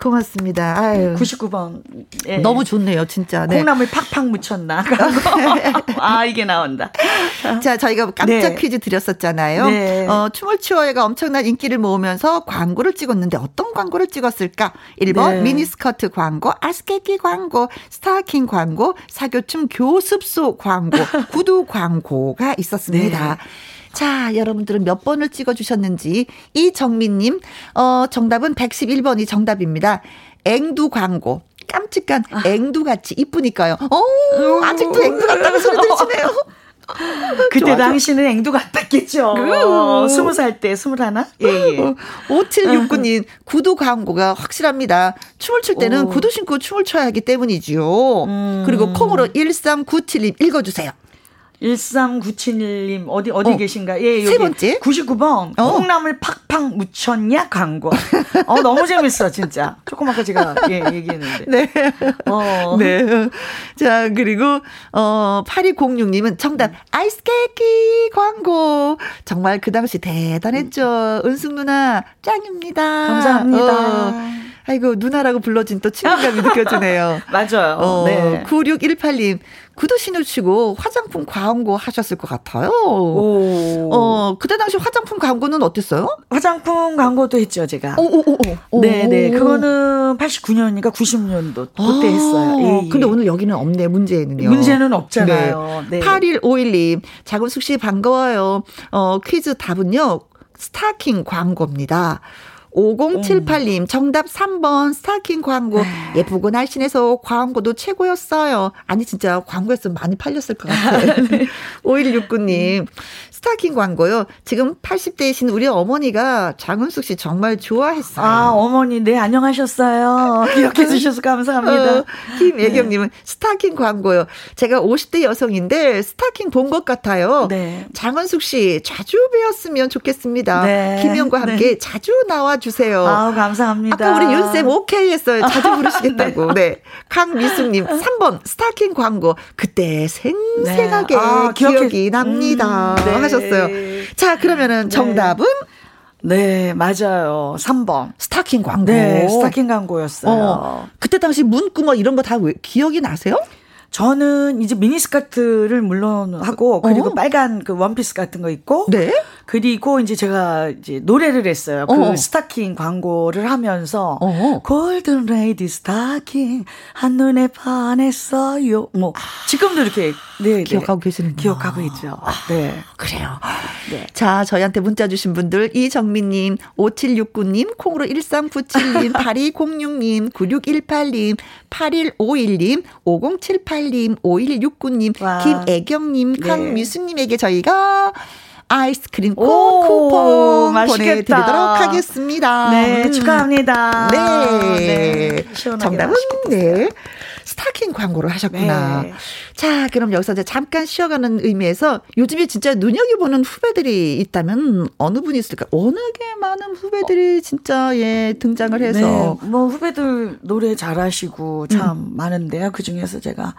고맙습니다. 아유. 구십구 번. 예. 너무 좋네요, 진짜. 네. 콩나물 팍팍 묻혔나? 아, 이게 나온다. 자, 저희가 깜짝 네. 퀴즈 드렸었잖아요. 네. 어, 춤을 추어해가 엄청난 인기를 모으면서 광고를 찍었는데 어떤 광고를 찍었을까? 일 번 네. 미니스커트 광고, 아스케키 광고, 스타킹 광고, 사교춤 교습소 광고, 구두 광고가 있었습니다. 네. 자, 여러분들은 몇 번을 찍어주셨는지. 이정민님, 어, 정답은 백십일 번이 정답입니다. 앵두 광고. 깜찍한 아. 앵두같이 이쁘니까요. 오, 아직도 앵두 같다는 소리 들으시네요. 그때 좋아, 당신은 좋아. 앵두 같았겠죠. 스무 살 때, 스물하나? 예, 예. 오칠육구 님, 구두 광고가 확실합니다. 춤을 출 때는 오. 구두 신고 춤을 춰야 하기 때문이지요. 음. 그리고 콩으로 일삼구칠님 읽어주세요. 일삼구칠님 어디 어디 어. 계신가? 예, 여기 세 번째 구십구 번 어. 콩나물 팍팍 묻혔냐 광고. 어 너무 재밌어 진짜. 조금 아까 제가 예, 얘기했는데. 네. 어. 네. 자 그리고 어 팔이공육님은 정답 아이스케이크 광고. 정말 그 당시 대단했죠. 음. 은숙 누나 짱입니다. 감사합니다. 어. 아이고 누나라고 불러진 또 친근감이 느껴지네요. 맞아요. 어, 네. 구육일팔 님. 구두 신으시고 화장품 광고 하셨을 것 같아요. 오. 어, 그때 당시 화장품 광고는 어땠어요? 화장품 광고도 했죠, 제가. 오오오. 네네. 그거는 팔십구 년이니까 구십 년도 그때 아. 했어요. 예. 근데 오늘 여기는 없네, 문제는요. 문제는 없잖아요. 네. 네. 팔일오일 님, 장은숙 씨 반가워요. 어, 퀴즈 답은요, 스타킹 광고입니다. 오공칠팔 님 정답 삼 번 스타킹 광고. 예쁘고 날씬해서 광고도 최고였어요. 아니 진짜 광고였으면 많이 팔렸을 것 같아요. 오일육구 님 스타킹 광고요. 지금 팔십 대이신 우리 어머니가 장은숙 씨 정말 좋아했어요. 아 어머니 네 안녕하셨어요. 기억해 주셔서 감사합니다. 어, 김애경님은 네. 스타킹 광고요. 제가 오십 대 여성인데 스타킹 본 것 같아요. 네. 장은숙 씨 자주 뵈었으면 좋겠습니다. 네. 김영과 함께 네. 자주 나와주세요. 주세요. 아, 감사합니다. 아까 우리 윤쌤 오케이 했어요. 자주 부르시겠다고. 네. 네. 강미숙님 삼 번 스타킹 광고. 그때 생생하게 네. 아, 기억이 기억해. 납니다. 음, 네. 하셨어요. 자 그러면은 정답은? 네. 네 맞아요. 삼 번 스타킹 광고. 네 스타킹 광고였어요. 어. 그때 당시 문구멍 이런 거 다 기억이 나세요? 저는 이제 미니스커트를 물론 하고 그리고 어? 빨간 그 원피스 같은 거 입고 네? 그리고 이제 제가 이제 노래를 했어요. 그 어. 스타킹 광고를 하면서 어. 골든 레이디 스타킹 한눈에 반했어요. 뭐 지금도 이렇게 네, 기억하고 네. 계시는구나. 기억하고 있죠. 아, 네. 그래요. 네. 자, 저희한테 문자 주신 분들 이정민 님, 오칠육구 님, 콩으로 일삼구칠 님, 팔이공육 님, 구육일팔 님, 팔일오일 님, 오공칠팔 님 님, 오일육구 님, 와. 김애경님, 강미수님에게 저희가 아이스크림 쿠폰 보내드리도록 하겠습니다. 네, 축하합니다. 네, 네. 정답은 맛있겠다. 네. 스타킹 광고를 하셨구나. 네. 자, 그럼 여기서 이제 잠깐 쉬어가는 의미에서 요즘에 진짜 눈여겨보는 후배들이 있다면 어느 분이 있을까? 워낙에 많은 후배들이 진짜 예 등장을 해서. 네, 뭐 후배들 노래 잘하시고 참 음. 많은데요. 그중에서 제가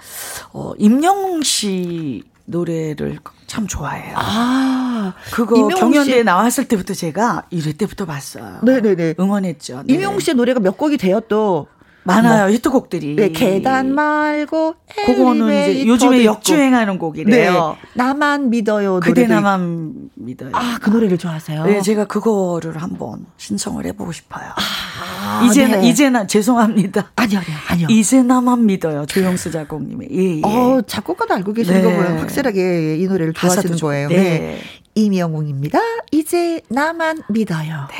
어, 임영웅 씨 노래를 참 좋아해요. 아, 그거 경연대에 나왔을 때부터 제가 이럴 때부터 봤어요. 네네네. 응원했죠. 네. 임영웅 씨의 노래가 몇 곡이 돼요 또? 많아요. 뭐. 히트곡들이. 네, 계단 말고 그거는 이제 요즘에 역주행하는 곡이래요. 네. 나만 믿어요. 그대 나만 믿어요. 아, 그 노래를 좋아하세요? 네, 제가 그거를 한번 신청을 해보고 싶어요. 아, 이제나 네. 이제나 죄송합니다. 아니요, 아니요, 아니요. 이제 나만 믿어요. 조영수 작곡님의. 예, 예. 어, 작곡가도 알고 계시는 네. 거 보면 확실하게 이 노래를 좋아하시는 거예요. 네. 네. 임영웅입니다. 이제 나만 믿어요. 네.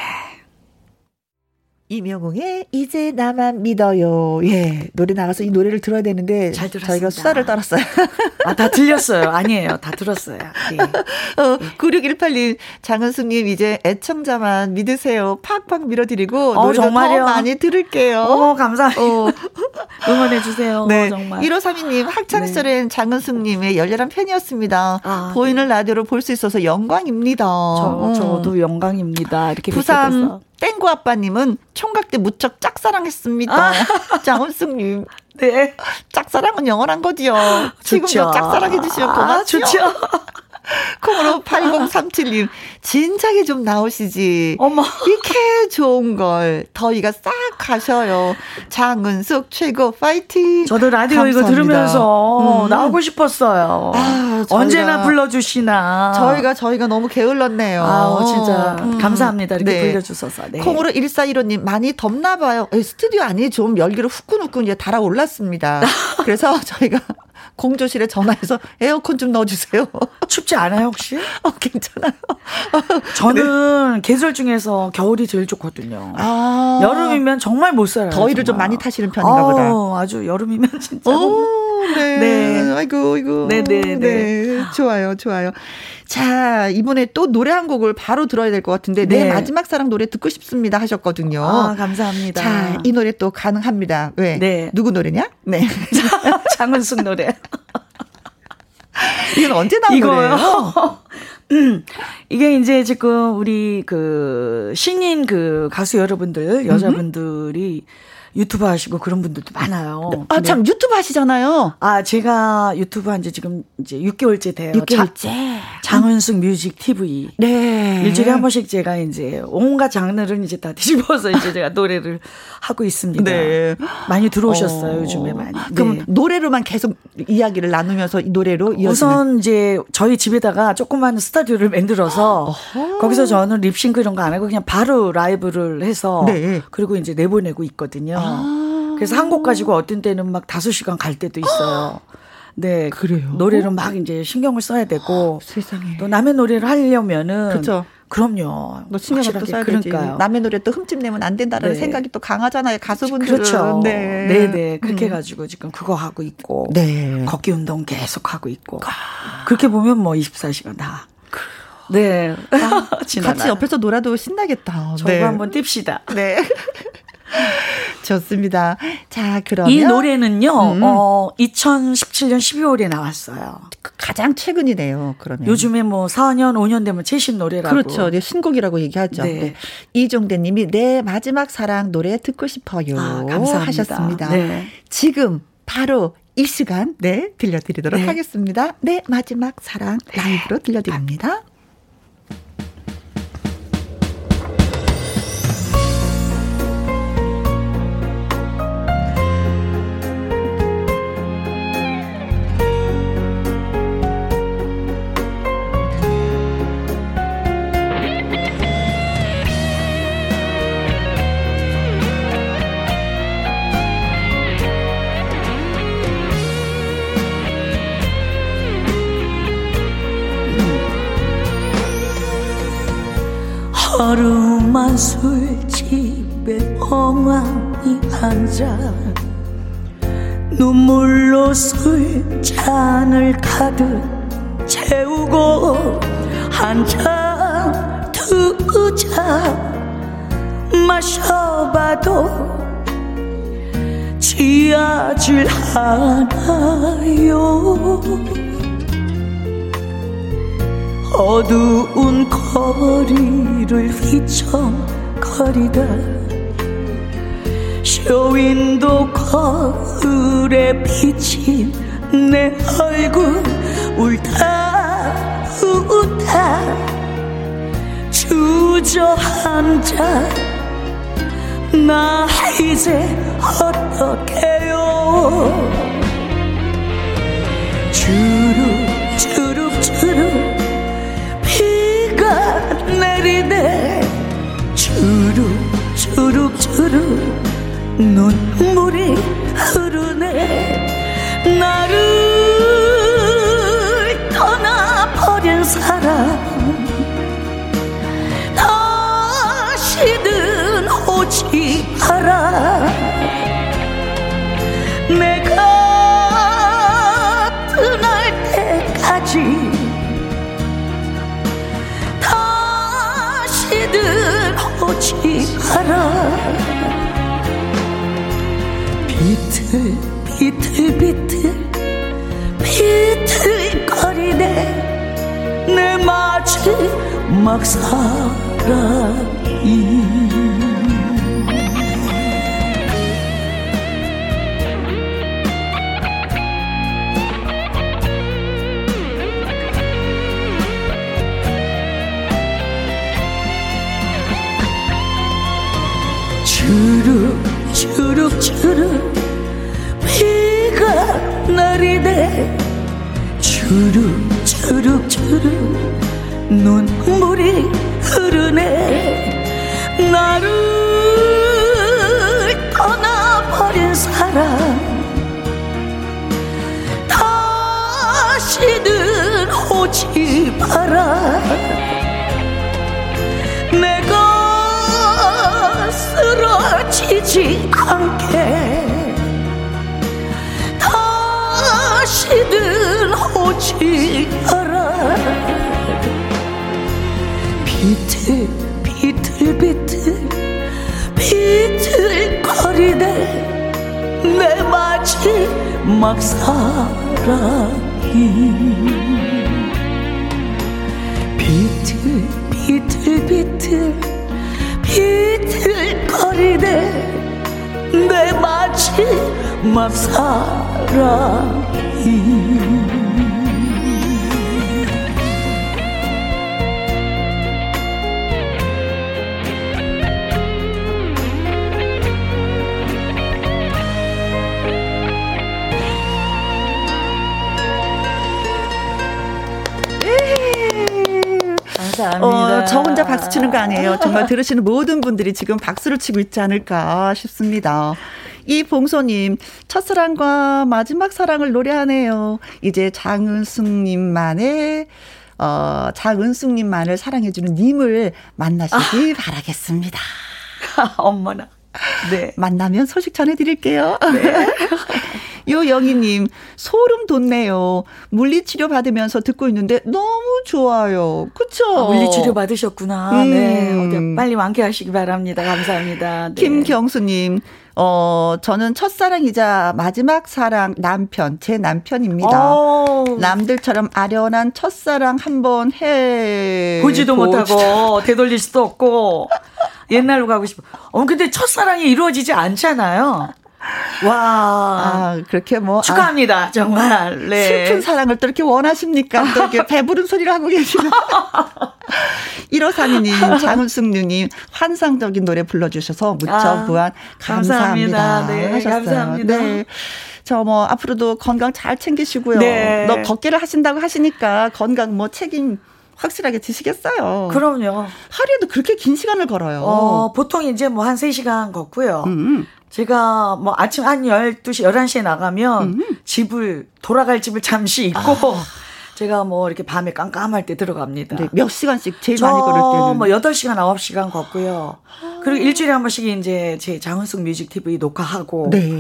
임영웅의 이제 나만 믿어요. 예, 노래 나가서 이 노래를 들어야 되는데 잘 저희가 수다를 떨었어요. 아, 다 들렸어요. 아니에요. 다 들었어요. 네. 어, 구육일팔 님 장은숙님 이제 애청자만 믿으세요. 팍팍 밀어드리고 어, 노래도 정말요? 더 많이 들을게요. 어, 감사합니다. 어. 응원해 주세요. 네. 어, 정말. 일오삼이 님 학창시절엔 네. 장은숙님의 열렬한 팬이었습니다. 아, 보이는 네. 라디오로 볼 수 있어서 영광입니다. 저, 음. 저도 영광입니다. 이렇게 부산 땡구 아빠님은 총각 때 무척 짝사랑했습니다. 아. 장은숙님. 네. 짝사랑은 영원한 거지요. 지금도 짝사랑해 주시면 고맙죠. 아, 콩으로 팔공삼칠 님. 진작에 좀 나오시지. 어머. 이렇게 좋은 걸 더위가 싹 가셔요. 장은숙 최고 파이팅. 저도 라디오 감사합니다. 이거 들으면서 음. 나오고 싶었어요. 아, 저희가, 언제나 불러주시나. 저희가 저희가 너무 게을렀네요. 아, 진짜 음. 감사합니다. 이렇게 네. 불려주셔서. 네. 콩으로 일사일오 님 많이 덥나 봐요. 스튜디오 안이 좀 열기로 후끈후끈 이제 달아올랐습니다. 그래서 저희가 공조실에 전화해서 에어컨 좀 넣어주세요. 춥지 않아요 혹시? 어, 괜찮아요. 저는 네. 계절 중에서 겨울이 제일 좋거든요. 아~ 여름이면 정말 못 살아요. 더위를 정말. 좀 많이 타시는 편인가 보다. 어, 아주 여름이면 진짜. 오, 네. 네. 아이고 이거. 네네네. 네. 좋아요 좋아요. 자 이번에 또 노래 한 곡을 바로 들어야 될 것 같은데 네. 내 마지막 사랑 노래 듣고 싶습니다 하셨거든요. 아 감사합니다. 자 이 노래 또 가능합니다. 왜? 네. 누구 노래냐? 네. 장은숙 노래. 이건 언제 나온 거예요? 음, 이게 이제 지금 우리 그 신인 그 가수 여러분들 여자분들이 유튜브 하시고 그런 분들도 많아요. 아, 참, 유튜브 하시잖아요. 아, 제가 유튜브 한지 지금 이제 육 개월째 돼요. 육 개월째. 장은숙 뮤직 티비. 네. 일주일에 한 번씩 제가 이제 온갖 장르를 이제 다 뒤집어서 이제 제가 노래를 하고 있습니다. 네. 많이 들어오셨어요, 어. 요즘에 많이. 그럼 네. 노래로만 계속 이야기를 나누면서 이 노래로 이어지는. 우선 이제 저희 집에다가 조그만 스튜디오를 만들어서 어허. 거기서 저는 립싱크 이런 거 안 하고 그냥 바로 라이브를 해서 네. 그리고 이제 내보내고 있거든요. 아~ 그래서 한 곡 가지고 어떤 때는 막 다섯 시간 갈 때도 있어요. 네. 그래요. 노래를 막 이제 신경을 써야 되고. 세상에. 또 남의 노래를 하려면은. 그렇죠. 그럼요. 너 신경을 또 써야 되지. 남의 노래 또 흠집 내면 안 된다라는 네. 생각이 또 강하잖아요. 가수분들은. 그렇죠. 네. 네네. 그렇게 음. 해가지고 지금 그거 하고 있고. 네. 걷기 운동 계속 하고 있고. 아. 그렇게 보면 뭐 이십사 시간 다. 그. 네. 아, 같이 옆에서 놀아도 신나겠다. 저거 네. 한번 띕시다. 네. 좋습니다. 자, 그러면 이 노래는요. 음. 어, 이천십칠 년 십이월에 나왔어요. 가장 최근이네요. 그러면 요즘에 뭐 사 년 오 년 되면 최신 노래라고. 그렇죠. 네, 신곡이라고 얘기하죠. 네. 네. 이종대님이 내 마지막 사랑 노래 듣고 싶어요. 아, 감사합니다. 하셨습니다. 네. 지금 바로 이 시간 네 들려드리도록 네. 하겠습니다. 내 마지막 사랑 라이브로 들려드립니다. 하루만 술집에 엉망이 앉아 눈물로 술잔을 가득 채우고 한잔 두 잔 마셔봐도 지하질 않아요. 어두운 거리를 휘청거리다 쇼윈도 거울에 비친 내 얼굴 울다 웃다 주저앉아 나 이제 어떡해요. 주룩 주룩 주룩 내리네 주룩 주룩 주룩 눈물이 흐르네. 나를 떠나버린 사람 다시는 오지 마라. 내가 떠날 때까지 오지 마라. 비틀 비틀 비틀 비틀거리네 내 마지막 사랑이. 주룩 주룩 주룩 비가 내리네 주룩 주룩 주룩 눈물이 흐르네. 나를 떠나버린 사람 다시는 오지 마라. 내가 쓰러지지 않게 다시는 오지 마라. 비틀 비틀 비틀 비틀거리네 내 마지막 사랑이. 비틀 비틀 비틀 비틀거리네 내 마지막 사랑이. 감사합니다. 어, 저 혼자 박수 치는 거 아니에요. 정말 들으시는 모든 분들이 지금 박수를 치고 있지 않을까 싶습니다. 이 봉소님, 첫사랑과 마지막 사랑을 노래하네요. 이제 장은숙님만의 어, 장은숙님만을 사랑해주는 님을 만나시기 아. 바라겠습니다. 엄마나. 네. 만나면 소식 전해드릴게요. 네. 요영희님, 소름 돋네요. 물리치료 받으면서 듣고 있는데 너무 좋아요. 그쵸? 아, 물리치료 받으셨구나. 음. 네. 빨리 완쾌하시기 바랍니다. 감사합니다. 네. 김경수님, 어, 저는 첫사랑이자 마지막 사랑 남편, 제 남편입니다. 오. 남들처럼 아련한 첫사랑 한번 해. 보지도 보지. 못하고, 되돌릴 수도 없고, 옛날로 가고 싶어. 어, 근데 첫사랑이 이루어지지 않잖아요. 와, 아, 그렇게 뭐 축하합니다. 아, 정말 네. 슬픈 사랑을 또 이렇게 원하십니까? 또 이렇게 배부른 소리를 하고 계시나? 일오삼이님, 장은숙님 환상적인 노래 불러주셔서 무척 아, 무한 감사합니다. 감사합니다. 네, 하셨어요. 감사합니다. 네. 저 뭐 앞으로도 건강 잘 챙기시고요. 네. 너 걷기를 하신다고 하시니까 건강 뭐 책임. 확실하게 드시겠어요. 그럼요. 하루에도 그렇게 긴 시간을 걸어요. 어, 보통 이제 뭐 한 세 시간 걷고요. 음. 제가 뭐 아침 한 열두 시, 열한 시에 나가면 음. 집을, 돌아갈 집을 잠시 있고, 아. 제가 뭐 이렇게 밤에 깜깜할 때 들어갑니다. 네, 몇 시간씩 제일 많이 걸을 때는? 뭐 여덟 시간, 아홉 시간 걷고요. 아. 그리고 일주일에 한 번씩 이제 제 장은숙 뮤직 티비 녹화하고. 네.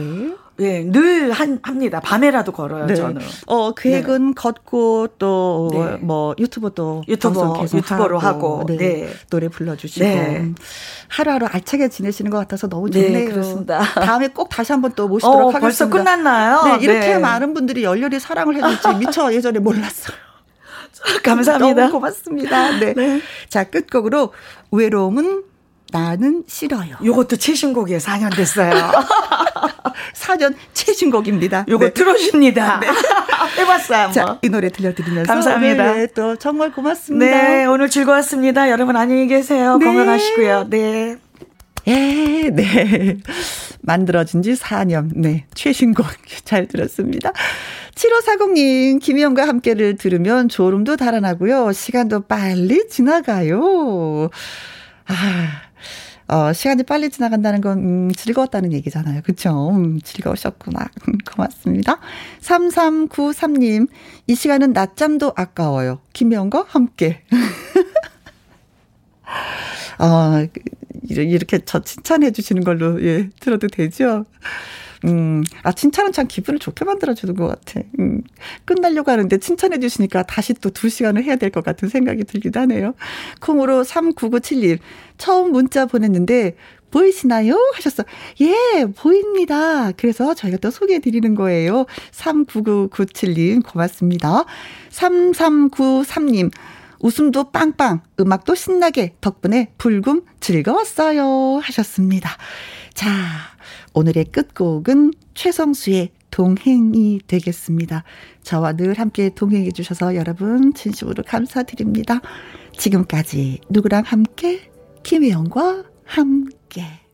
예, 늘 한, 합니다. 밤에라도 걸어요, 네. 저는. 어, 계획은 네. 걷고, 또, 네. 뭐, 유튜브도. 유튜버, 유튜버로 하고, 하고 네. 네. 노래 불러주시고. 네. 하루하루 알차게 지내시는 것 같아서 너무 좋네요. 네, 그렇습니다. 다음에 꼭 다시 한번 또 모시도록 어, 하겠습니다. 벌써 끝났나요? 네, 이렇게 네. 많은 분들이 열렬히 사랑을 해줄지 미처 예전에 몰랐어요. 감사합니다. 너무 고맙습니다. 네. 네. 자, 끝곡으로, 외로움은 나는 싫어요. 요것도 최신곡이에요. 사 년 됐어요. 사 년 최신곡입니다. 요거 네. 틀어줍니다. 네. 해봤어요. 자, 이 노래 들려드리면서 감사합니다. 네, 또 정말 고맙습니다. 네, 오늘 즐거웠습니다. 여러분 안녕히 계세요. 네. 건강하시고요. 네. 예, 네. 만들어진 지 사 년. 네. 최신곡 잘 들었습니다. 칠오사공님, 김희영과 함께를 들으면 졸음도 달아나고요. 시간도 빨리 지나가요. 아, 어, 시간이 빨리 지나간다는 건, 음, 즐거웠다는 얘기잖아요. 그쵸? 음, 즐거우셨구나. 고맙습니다. 삼삼구삼님, 이 시간은 낮잠도 아까워요. 김혜원과 함께. 아, 어, 이렇게 저 칭찬해 주시는 걸로, 예, 들어도 되죠? 음, 아, 칭찬은 참 기분을 좋게 만들어주는 것 같아. 음, 끝나려고 하는데 칭찬해 주시니까 다시 또 두 시간을 해야 될 것 같은 생각이 들기도 하네요. 콩으로 삼구구칠님, 처음 문자 보냈는데 보이시나요? 하셨어. 예, 보입니다. 그래서 저희가 또 소개해 드리는 거예요. 삼구구구칠님, 고맙습니다. 삼삼구삼님, 웃음도 빵빵, 음악도 신나게, 덕분에 불금 즐거웠어요. 하셨습니다. 자, 오늘의 끝곡은 최성수의 동행이 되겠습니다. 저와 늘 함께 동행해 주셔서 여러분 진심으로 감사드립니다. 지금까지 누구랑 함께? 김혜영과 함께.